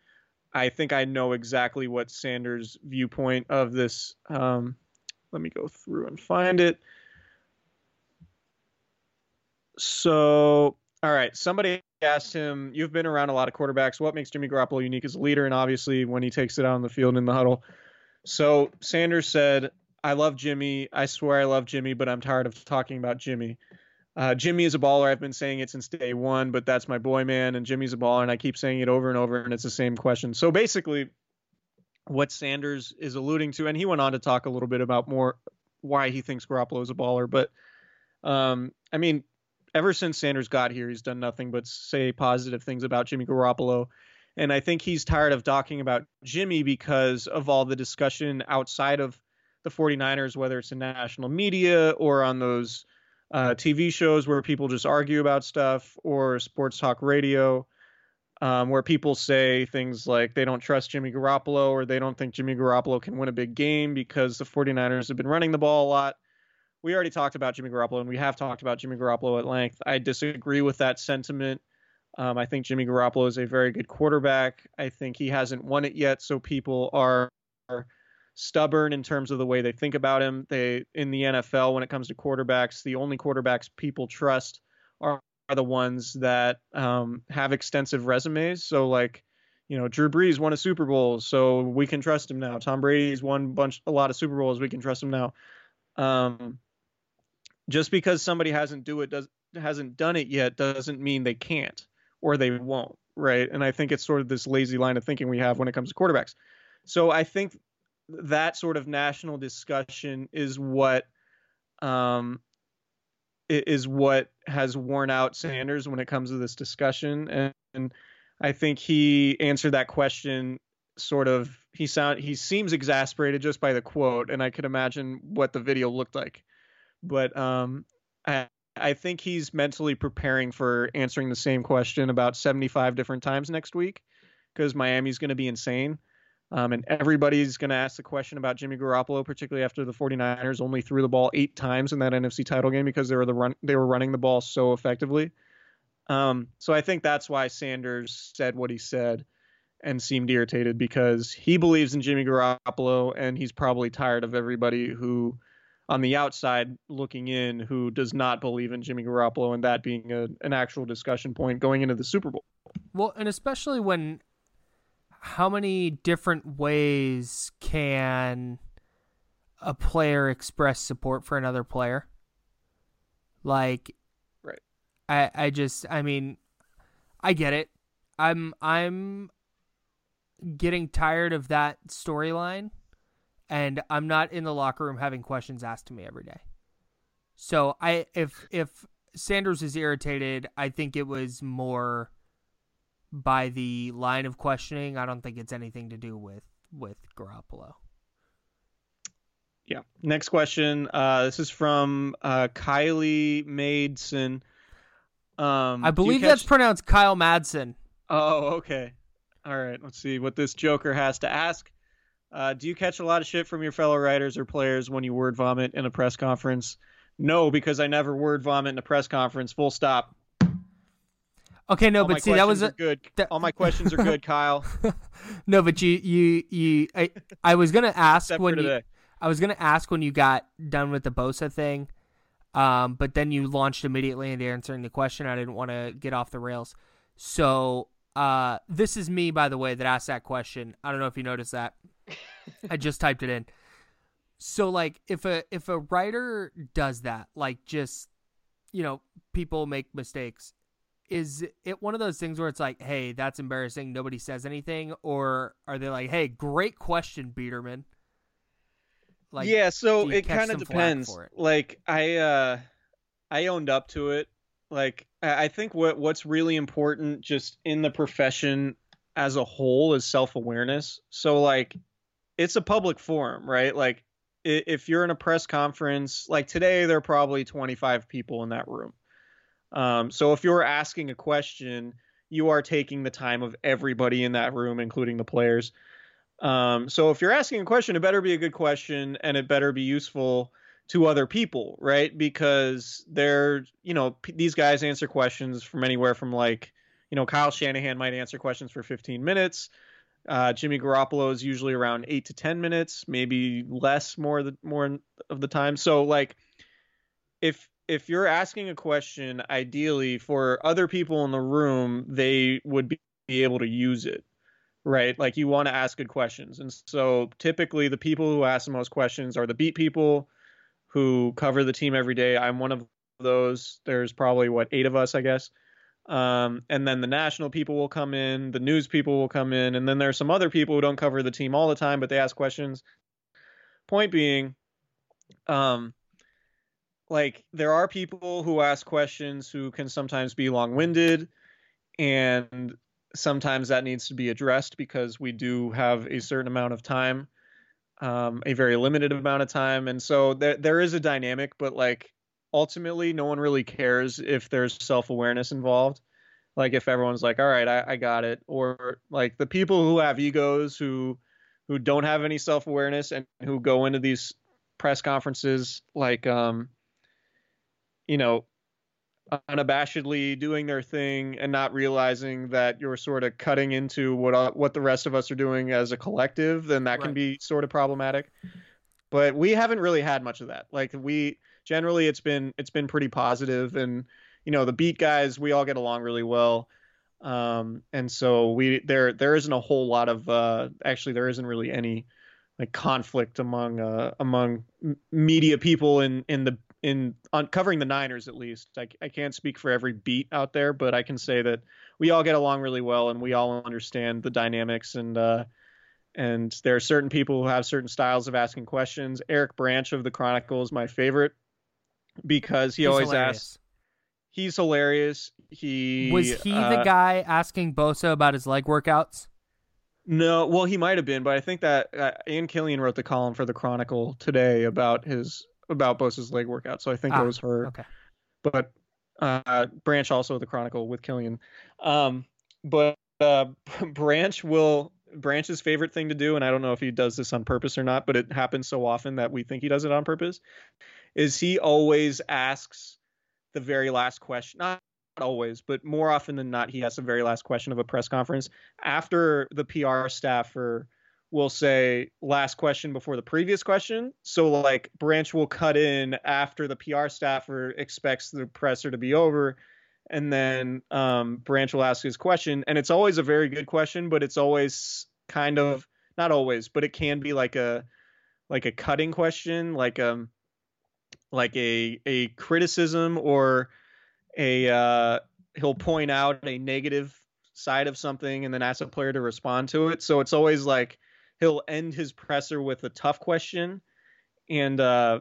I think I know exactly what Sanders' viewpoint of this um let me go through and find it. So all right, somebody asked him, you've been around a lot of quarterbacks, what makes Jimmy Garoppolo unique as a leader and obviously when he takes it out on the field in the huddle? So Sanders said, I love Jimmy, I swear I love Jimmy, but I'm tired of talking about Jimmy. Uh, Jimmy is a baller. I've been saying it since day one, but that's my boy, man. And Jimmy's a baller. And I keep saying it over and over. And it's the same question. So basically what Sanders is alluding to, and he went on to talk a little bit about more why he thinks Garoppolo is a baller. But um, I mean, ever since Sanders got here, he's done nothing but say positive things about Jimmy Garoppolo. And I think he's tired of talking about Jimmy because of all the discussion outside of the 49ers, whether it's in national media or on those Uh, T V shows where people just argue about stuff, or sports talk radio, um, where people say things like they don't trust Jimmy Garoppolo or they don't think Jimmy Garoppolo can win a big game because the 49ers have been running the ball a lot. We already talked about Jimmy Garoppolo, and we have talked about Jimmy Garoppolo at length. I disagree with that sentiment. Um, I think Jimmy Garoppolo is a very good quarterback. I think he hasn't won it yet, so people are... are stubborn in terms of the way they think about him. They, in the N F L, when it comes to quarterbacks, the only quarterbacks people trust are, are the ones that um, have extensive resumes. So like, you know, Drew Brees won a Super Bowl, so we can trust him now. Tom Brady's won bunch, a lot of Super Bowls. We can trust him now. Um, just because somebody hasn't do it, does, hasn't done it yet, doesn't mean they can't or they won't. Right. And I think it's sort of this lazy line of thinking we have when it comes to quarterbacks. So I think that sort of national discussion is what um, is what has worn out Sanders when it comes to this discussion. And, and I think he answered that question sort of he sound he seems exasperated just by the quote, and I could imagine what the video looked like. But um, I, I think he's mentally preparing for answering the same question about seventy-five different times next week, because Miami's going to be insane. Um, and everybody's going to ask the question about Jimmy Garoppolo, particularly after the 49ers only threw the ball eight times in that N F C title game because they were the run, they were running the ball so effectively. Um, so I think that's why Sanders said what he said and seemed irritated, because he believes in Jimmy Garoppolo, and he's probably tired of everybody who, on the outside looking in, who does not believe in Jimmy Garoppolo, and that being a, an actual discussion point going into the Super Bowl. Well, and especially when... how many different ways can a player express support for another player? Like, right. I, I just, I mean, I get it. I'm, I'm getting tired of that storyline, and I'm not in the locker room having questions asked to me every day. So I, if, if Sanders is irritated, I think it was more by the line of questioning. I don't think it's anything to do with, with Garoppolo. Yeah. Next question. Uh, this is from uh, Kylie Madsen. Um, I believe catch... that's pronounced Kyle Madsen. Oh, okay. All right. Let's see what this joker has to ask. Uh, do you catch a lot of shit from your fellow writers or players when you word vomit in a press conference? No, because I never word vomit in a press conference. Full stop. Okay, no, all but see, that was a, good. That, all my questions are good, Kyle. No, but you, you, you. I, I was gonna ask Except when you, I was gonna ask when you got done with the Bosa thing, um, but then you launched immediately into answering the question. I didn't want to get off the rails. So, uh, this is me, by the way, that asked that question. I don't know if you noticed that. I just typed it in. So, like, if a if a writer does that, like, just, you know, people make mistakes. Is it one of those things where it's like, hey, that's embarrassing, nobody says anything? Or are they like, hey, great question, Biederman? Like, yeah, so it kind of depends. Like, I uh, I owned up to it. Like, I think what what's really important just in the profession as a whole is self-awareness. So, like, it's a public forum, right? Like, if you're in a press conference, like today, there are probably twenty-five people in that room. Um, so if you're asking a question, you are taking the time of everybody in that room, including the players. Um, so if you're asking a question, it better be a good question, and it better be useful to other people, right? Because they're, you know, p- these guys answer questions from anywhere from, like, you know, Kyle Shanahan might answer questions for fifteen minutes. Uh, Jimmy Garoppolo is usually around eight to ten minutes, maybe less more the, more of the time. So, like, if, If you're asking a question, ideally for other people in the room, they would be able to use it, right? Like, you want to ask good questions. And so typically the people who ask the most questions are the beat people who cover the team every day. I'm one of those. There's probably, what, eight of us, I guess. Um, and then the national people will come in, the news people will come in, and then there's some other people who don't cover the team all the time, but they ask questions. Point being, um, like, there are people who ask questions who can sometimes be long-winded, and sometimes that needs to be addressed because we do have a certain amount of time, um, a very limited amount of time. And so there there is a dynamic, but, like, ultimately no one really cares if there's self-awareness involved. Like, if everyone's like, all right, I, I got it. Or, like, the people who have egos, who who don't have any self-awareness and who go into these press conferences, like, um, you know, unabashedly doing their thing and not realizing that you're sort of cutting into what what the rest of us are doing as a collective, then that right. can be sort of problematic. But we haven't really had much of that. Like, we generally, it's been it's been pretty positive, and, you know, the beat guys, we all get along really well. Um, and so we there there isn't a whole lot of uh, actually there isn't really any, like, conflict among uh, among media people in in the in on covering the Niners, at least. I, I can't speak for every beat out there, but I can say that we all get along really well, and we all understand the dynamics. And, uh, and there are certain people who have certain styles of asking questions. Eric Branch of the Chronicle is my favorite because he he's always hilarious. asks. He's hilarious. He was he uh, the guy asking Bosa about his leg workouts? No, well, he might have been, but I think that uh, Ann Killian wrote the column for the Chronicle today about his about Bosa's leg workout, so I think ah, it was her. Okay. But uh, Branch also the Chronicle with Killian. Um, but uh, Branch will Branch's favorite thing to do, and I don't know if he does this on purpose or not, but it happens so often that we think he does it on purpose, is he always asks the very last question. Not always, but more often than not, he has the very last question of a press conference after the P R staffer will say last question before the previous question. So like Branch will cut in after the P R staffer expects the presser to be over. And then um, Branch will ask his question. And it's always a very good question, but it's always kind of not always, but it can be like a like a cutting question, like um like a a criticism or a uh, he'll point out a negative side of something and then ask a player to respond to it. So it's always like he'll end his presser with a tough question and uh,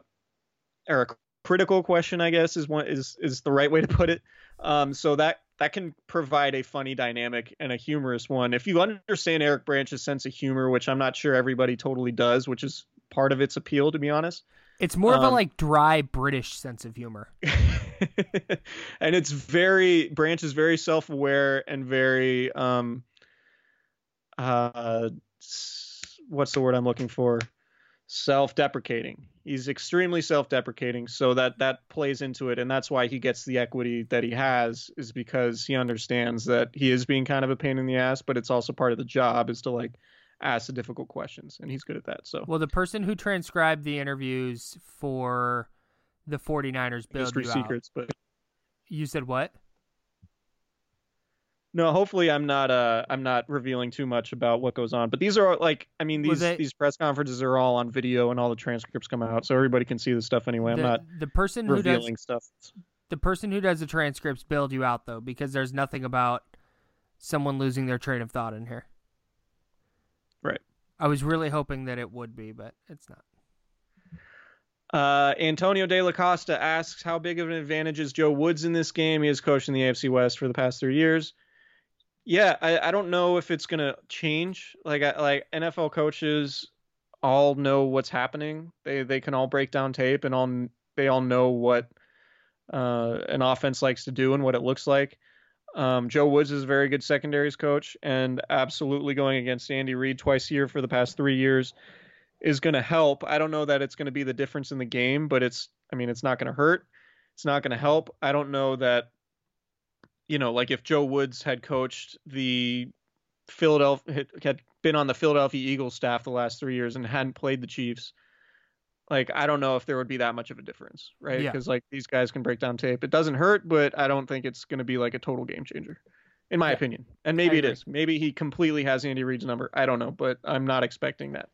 or a critical question, I guess, is one is is the right way to put it. Um, so that that can provide a funny dynamic and a humorous one. If you understand Eric Branch's sense of humor, which I'm not sure everybody totally does, which is part of its appeal, to be honest. It's more um, of a like dry British sense of humor. And it's very Branch is very self-aware and very um uh what's the word I'm looking for? Self-deprecating. He's extremely self-deprecating, so that that plays into it, and that's why he gets the equity that he has, is because he understands that he is being kind of a pain in the ass, but it's also part of the job is to like ask the difficult questions, and he's good at that. So well, the person who transcribed the interviews for the 49ers build History you secrets, out. But you said what? No, hopefully I'm not uh I'm not revealing too much about what goes on. But these are like I mean these well, they, these press conferences are all on video and all the transcripts come out, so everybody can see this stuff anyway. I'm the, not the person revealing who does, stuff. The person who does the transcripts bailed you out though, because there's nothing about someone losing their train of thought in here. Right. I was really hoping that it would be, but it's not. Uh, Antonio De La Costa asks, how big of an advantage is Joe Woods in this game? He has coached in the A F C West for the past three years. Yeah, I, I don't know if it's going to change. Like, I, like N F L coaches all know what's happening. They they can all break down tape and all they all know what uh, an offense likes to do and what it looks like. Um, Joe Woods is a very good secondaries coach, and absolutely going against Andy Reid twice a year for the past three years is going to help. I don't know that it's going to be the difference in the game, but it's, I mean, it's not going to hurt. It's not going to help. I don't know that, you know, like if Joe Woods had coached the Philadelphia, had been on the Philadelphia Eagles staff the last three years and hadn't played the Chiefs, like, I don't know if there would be that much of a difference, right? Because, yeah. like, these guys can break down tape. It doesn't hurt, but I don't think it's going to be, like, a total game changer, in my yeah. opinion. And maybe it is. Maybe he completely has Andy Reid's number. I don't know, but I'm not expecting that.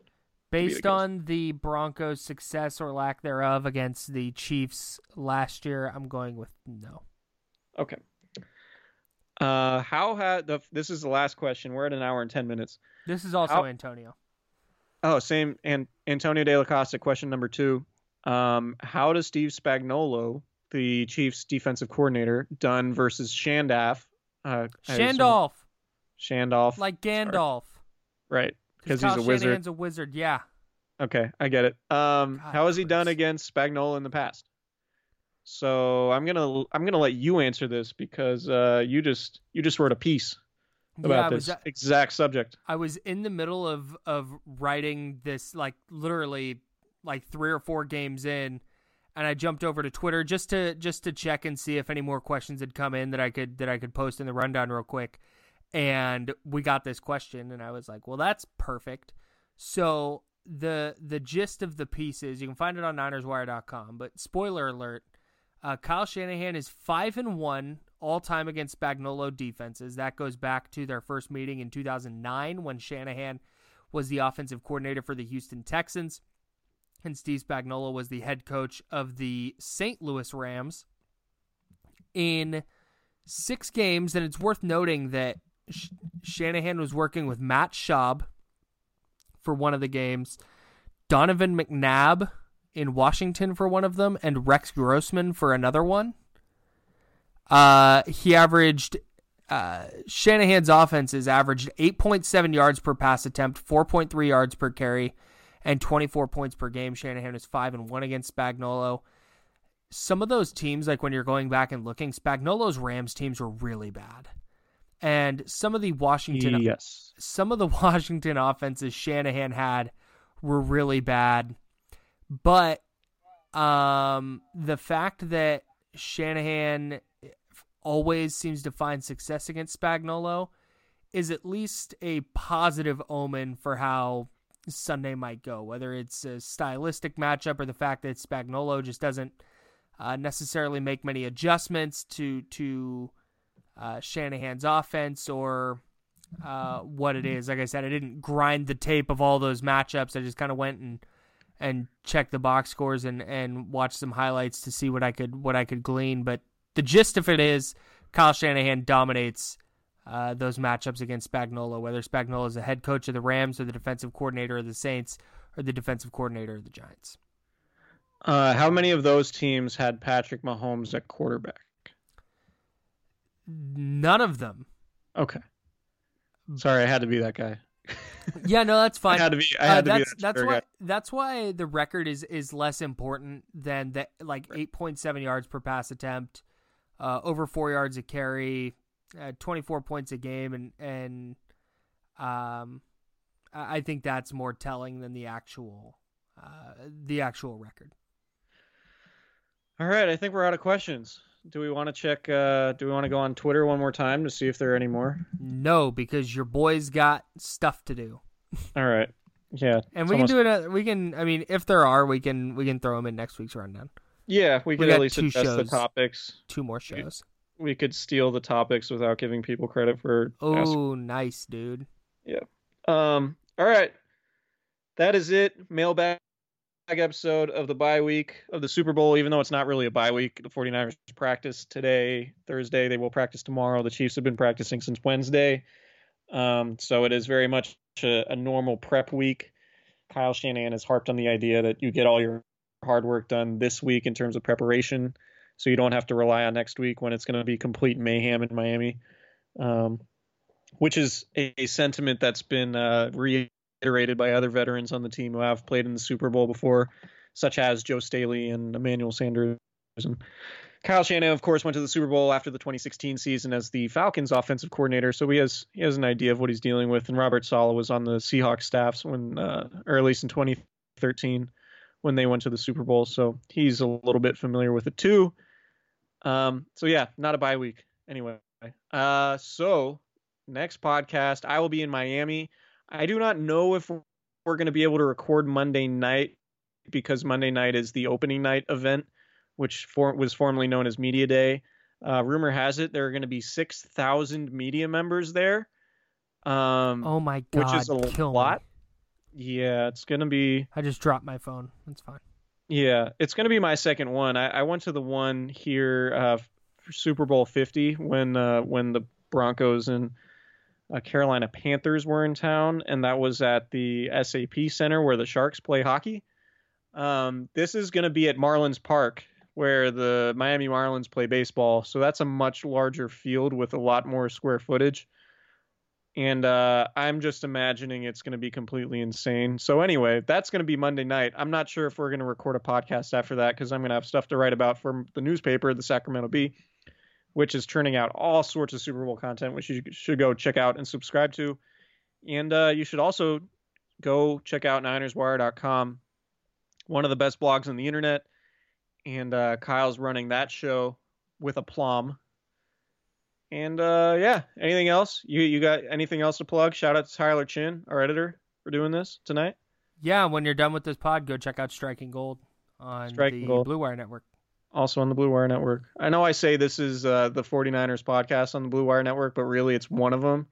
Based the on the Broncos' success or lack thereof against the Chiefs last year, I'm going with no. Okay. Uh, how had the? This is the last question. We're at an hour and ten minutes. This is also how, Antonio. Oh, same. And Antonio De La Costa, question number two. Um, how does Steve Spagnuolo, the Chiefs defensive coordinator, done versus Shandaff? Uh, Shandolf. Shandolf. Like Gandalf. Sorry. Right. Because he's a wizard. Shanahan's a wizard, yeah. Okay, I get it. Um, God, how has he done against Spagnuolo in the past? So I'm gonna I'm gonna let you answer this because uh, you just you just wrote a piece about yeah, this was, exact subject. I was in the middle of of writing this, like literally like three or four games in, and I jumped over to Twitter just to just to check and see if any more questions had come in that I could that I could post in the rundown real quick. And we got this question, and I was like, well, that's perfect. So the the gist of the piece is, you can find it on Niners Wire dot com, but spoiler alert, uh, Kyle Shanahan is five and one all-time against Spagnuolo defenses. That goes back to their first meeting in two thousand nine when Shanahan was the offensive coordinator for the Houston Texans, and Steve Spagnuolo was the head coach of the Saint Louis Rams in six games. And it's worth noting that Shanahan was working with Matt Schaub for one of the games, Donovan McNabb in Washington for one of them, and Rex Grossman for another one. Uh, he averaged Uh, Shanahan's offenses averaged eight point seven yards per pass attempt, four point three yards per carry, and twenty-four points per game. Shanahan is five and one against Spagnuolo. Some of those teams, like when you're going back and looking, Spagnuolo's Rams teams were really bad. And some of the Washington yes. some of the Washington offenses Shanahan had were really bad. But um, the fact that Shanahan always seems to find success against Spagnuolo is at least a positive omen for how Sunday might go, whether it's a stylistic matchup or the fact that Spagnuolo just doesn't uh, necessarily make many adjustments to to uh, Shanahan's offense or uh, what it is. Like I said, I didn't grind the tape of all those matchups. I just kind of went and and checked the box scores and and watched some highlights to see what I could what I could glean. But the gist of it is, Kyle Shanahan dominates uh, those matchups against Spagnuolo, whether Spagnuolo is the head coach of the Rams or the defensive coordinator of the Saints or the defensive coordinator of the Giants. Uh, how many of those teams had Patrick Mahomes at quarterback? None of them. Okay. Sorry, I had to be that guy. Yeah, no, that's fine. I had to be. I had uh, to that's, be that that's why. Guy. That's why the record is is less important than the like right. eight point seven yards per pass attempt. Uh, over four yards a carry, uh, twenty-four points a game, and and um, I think that's more telling than the actual uh, the actual record. All right, I think we're out of questions. Do we want to check? Uh, do we want to go on Twitter one more time to see if there are any more? No, because your boy's got stuff to do. All right, yeah, and we almost... can do it. We can. I mean, if there are, we can we can throw them in next week's rundown. Yeah, we, we could at least suggest shows, the topics. Two more shows. We, we could steal the topics without giving people credit for... Oh, asking. Nice, dude. Yeah. Um. All right. That is it. Mailbag episode of the bye week of the Super Bowl, even though it's not really a bye week. The 49ers practice today, Thursday. They will practice tomorrow. The Chiefs have been practicing since Wednesday. Um. So it is very much a, a normal prep week. Kyle Shanahan has harped on the idea that you get all your hard work done this week in terms of preparation, so you don't have to rely on next week when it's going to be complete mayhem in Miami, um, which is a, a sentiment that's been uh, reiterated by other veterans on the team who have played in the Super Bowl before, such as Joe Staley and Emmanuel Sanders. And Kyle Shanahan, of course, went to the Super Bowl after the twenty sixteen season as the Falcons offensive coordinator, so he has he has an idea of what he's dealing with. And Robert Saleh was on the Seahawks staffs when, uh, or at least in twenty thirteen. When they went to the Super Bowl. So he's a little bit familiar with it too. Um, so yeah, not a bye week anyway. Uh, so next podcast, I will be in Miami. I do not know if we're going to be able to record Monday night because Monday night is the opening night event, which for, was formerly known as Media Day. Uh, rumor has it there are going to be six thousand media members there. Um, oh my God, which is a kill lot. Me. Yeah, it's going to be... I just dropped my phone. That's fine. Yeah, it's going to be my second one. I, I went to the one here uh, for Super Bowl fifty when uh, when the Broncos and uh, Carolina Panthers were in town, and that was at the S A P Center where the Sharks play hockey. Um, this is going to be at Marlins Park where the Miami Marlins play baseball, so that's a much larger field with a lot more square footage. And uh, I'm just imagining it's going to be completely insane. So anyway, that's going to be Monday night. I'm not sure if we're going to record a podcast after that because I'm going to have stuff to write about from the newspaper, the Sacramento Bee, which is churning out all sorts of Super Bowl content, which you should go check out and subscribe to. And uh, you should also go check out Niners Wire dot com, one of the best blogs on the internet. And uh, Kyle's running that show with aplomb. And, uh, yeah, anything else? You you got anything else to plug? Shout out to Tyler Chin, our editor, for doing this tonight. Yeah, when you're done with this pod, go check out Striking Gold on Striking the Gold. Blue Wire Network. Also on the Blue Wire Network. I know I say this is uh, the 49ers podcast on the Blue Wire Network, but really it's one of them.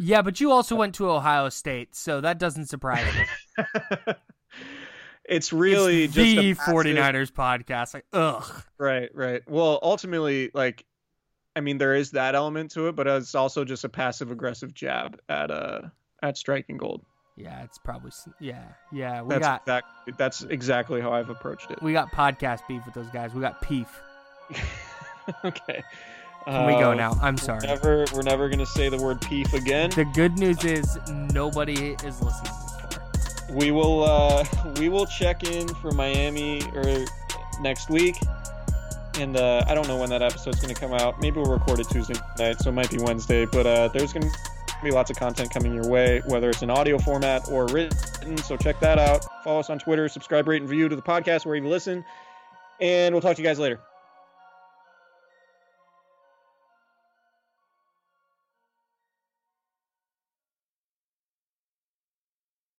Yeah, but you also went to Ohio State, so that doesn't surprise me. It's really it's just the passive... 49ers podcast. Like, ugh. Right, right. Well, ultimately, like, I mean, there is that element to it, but it's also just a passive-aggressive jab at uh at Striking Gold. Yeah, it's probably yeah, yeah. We that's got exactly, that's exactly how I've approached it. We got podcast beef with those guys. We got peef. Okay, Can we go now? I'm sorry. We're never, we're never going to say the word peef again. The good news is nobody is listening anymore. We will, uh, we will check in for Miami or next week. And uh, I don't know when that episode's going to come out. Maybe we'll record it Tuesday night, so it might be Wednesday. But uh, there's going to be lots of content coming your way, whether it's in audio format or written. So check that out. Follow us on Twitter. Subscribe, rate, and review to the podcast wherever you listen. And we'll talk to you guys later.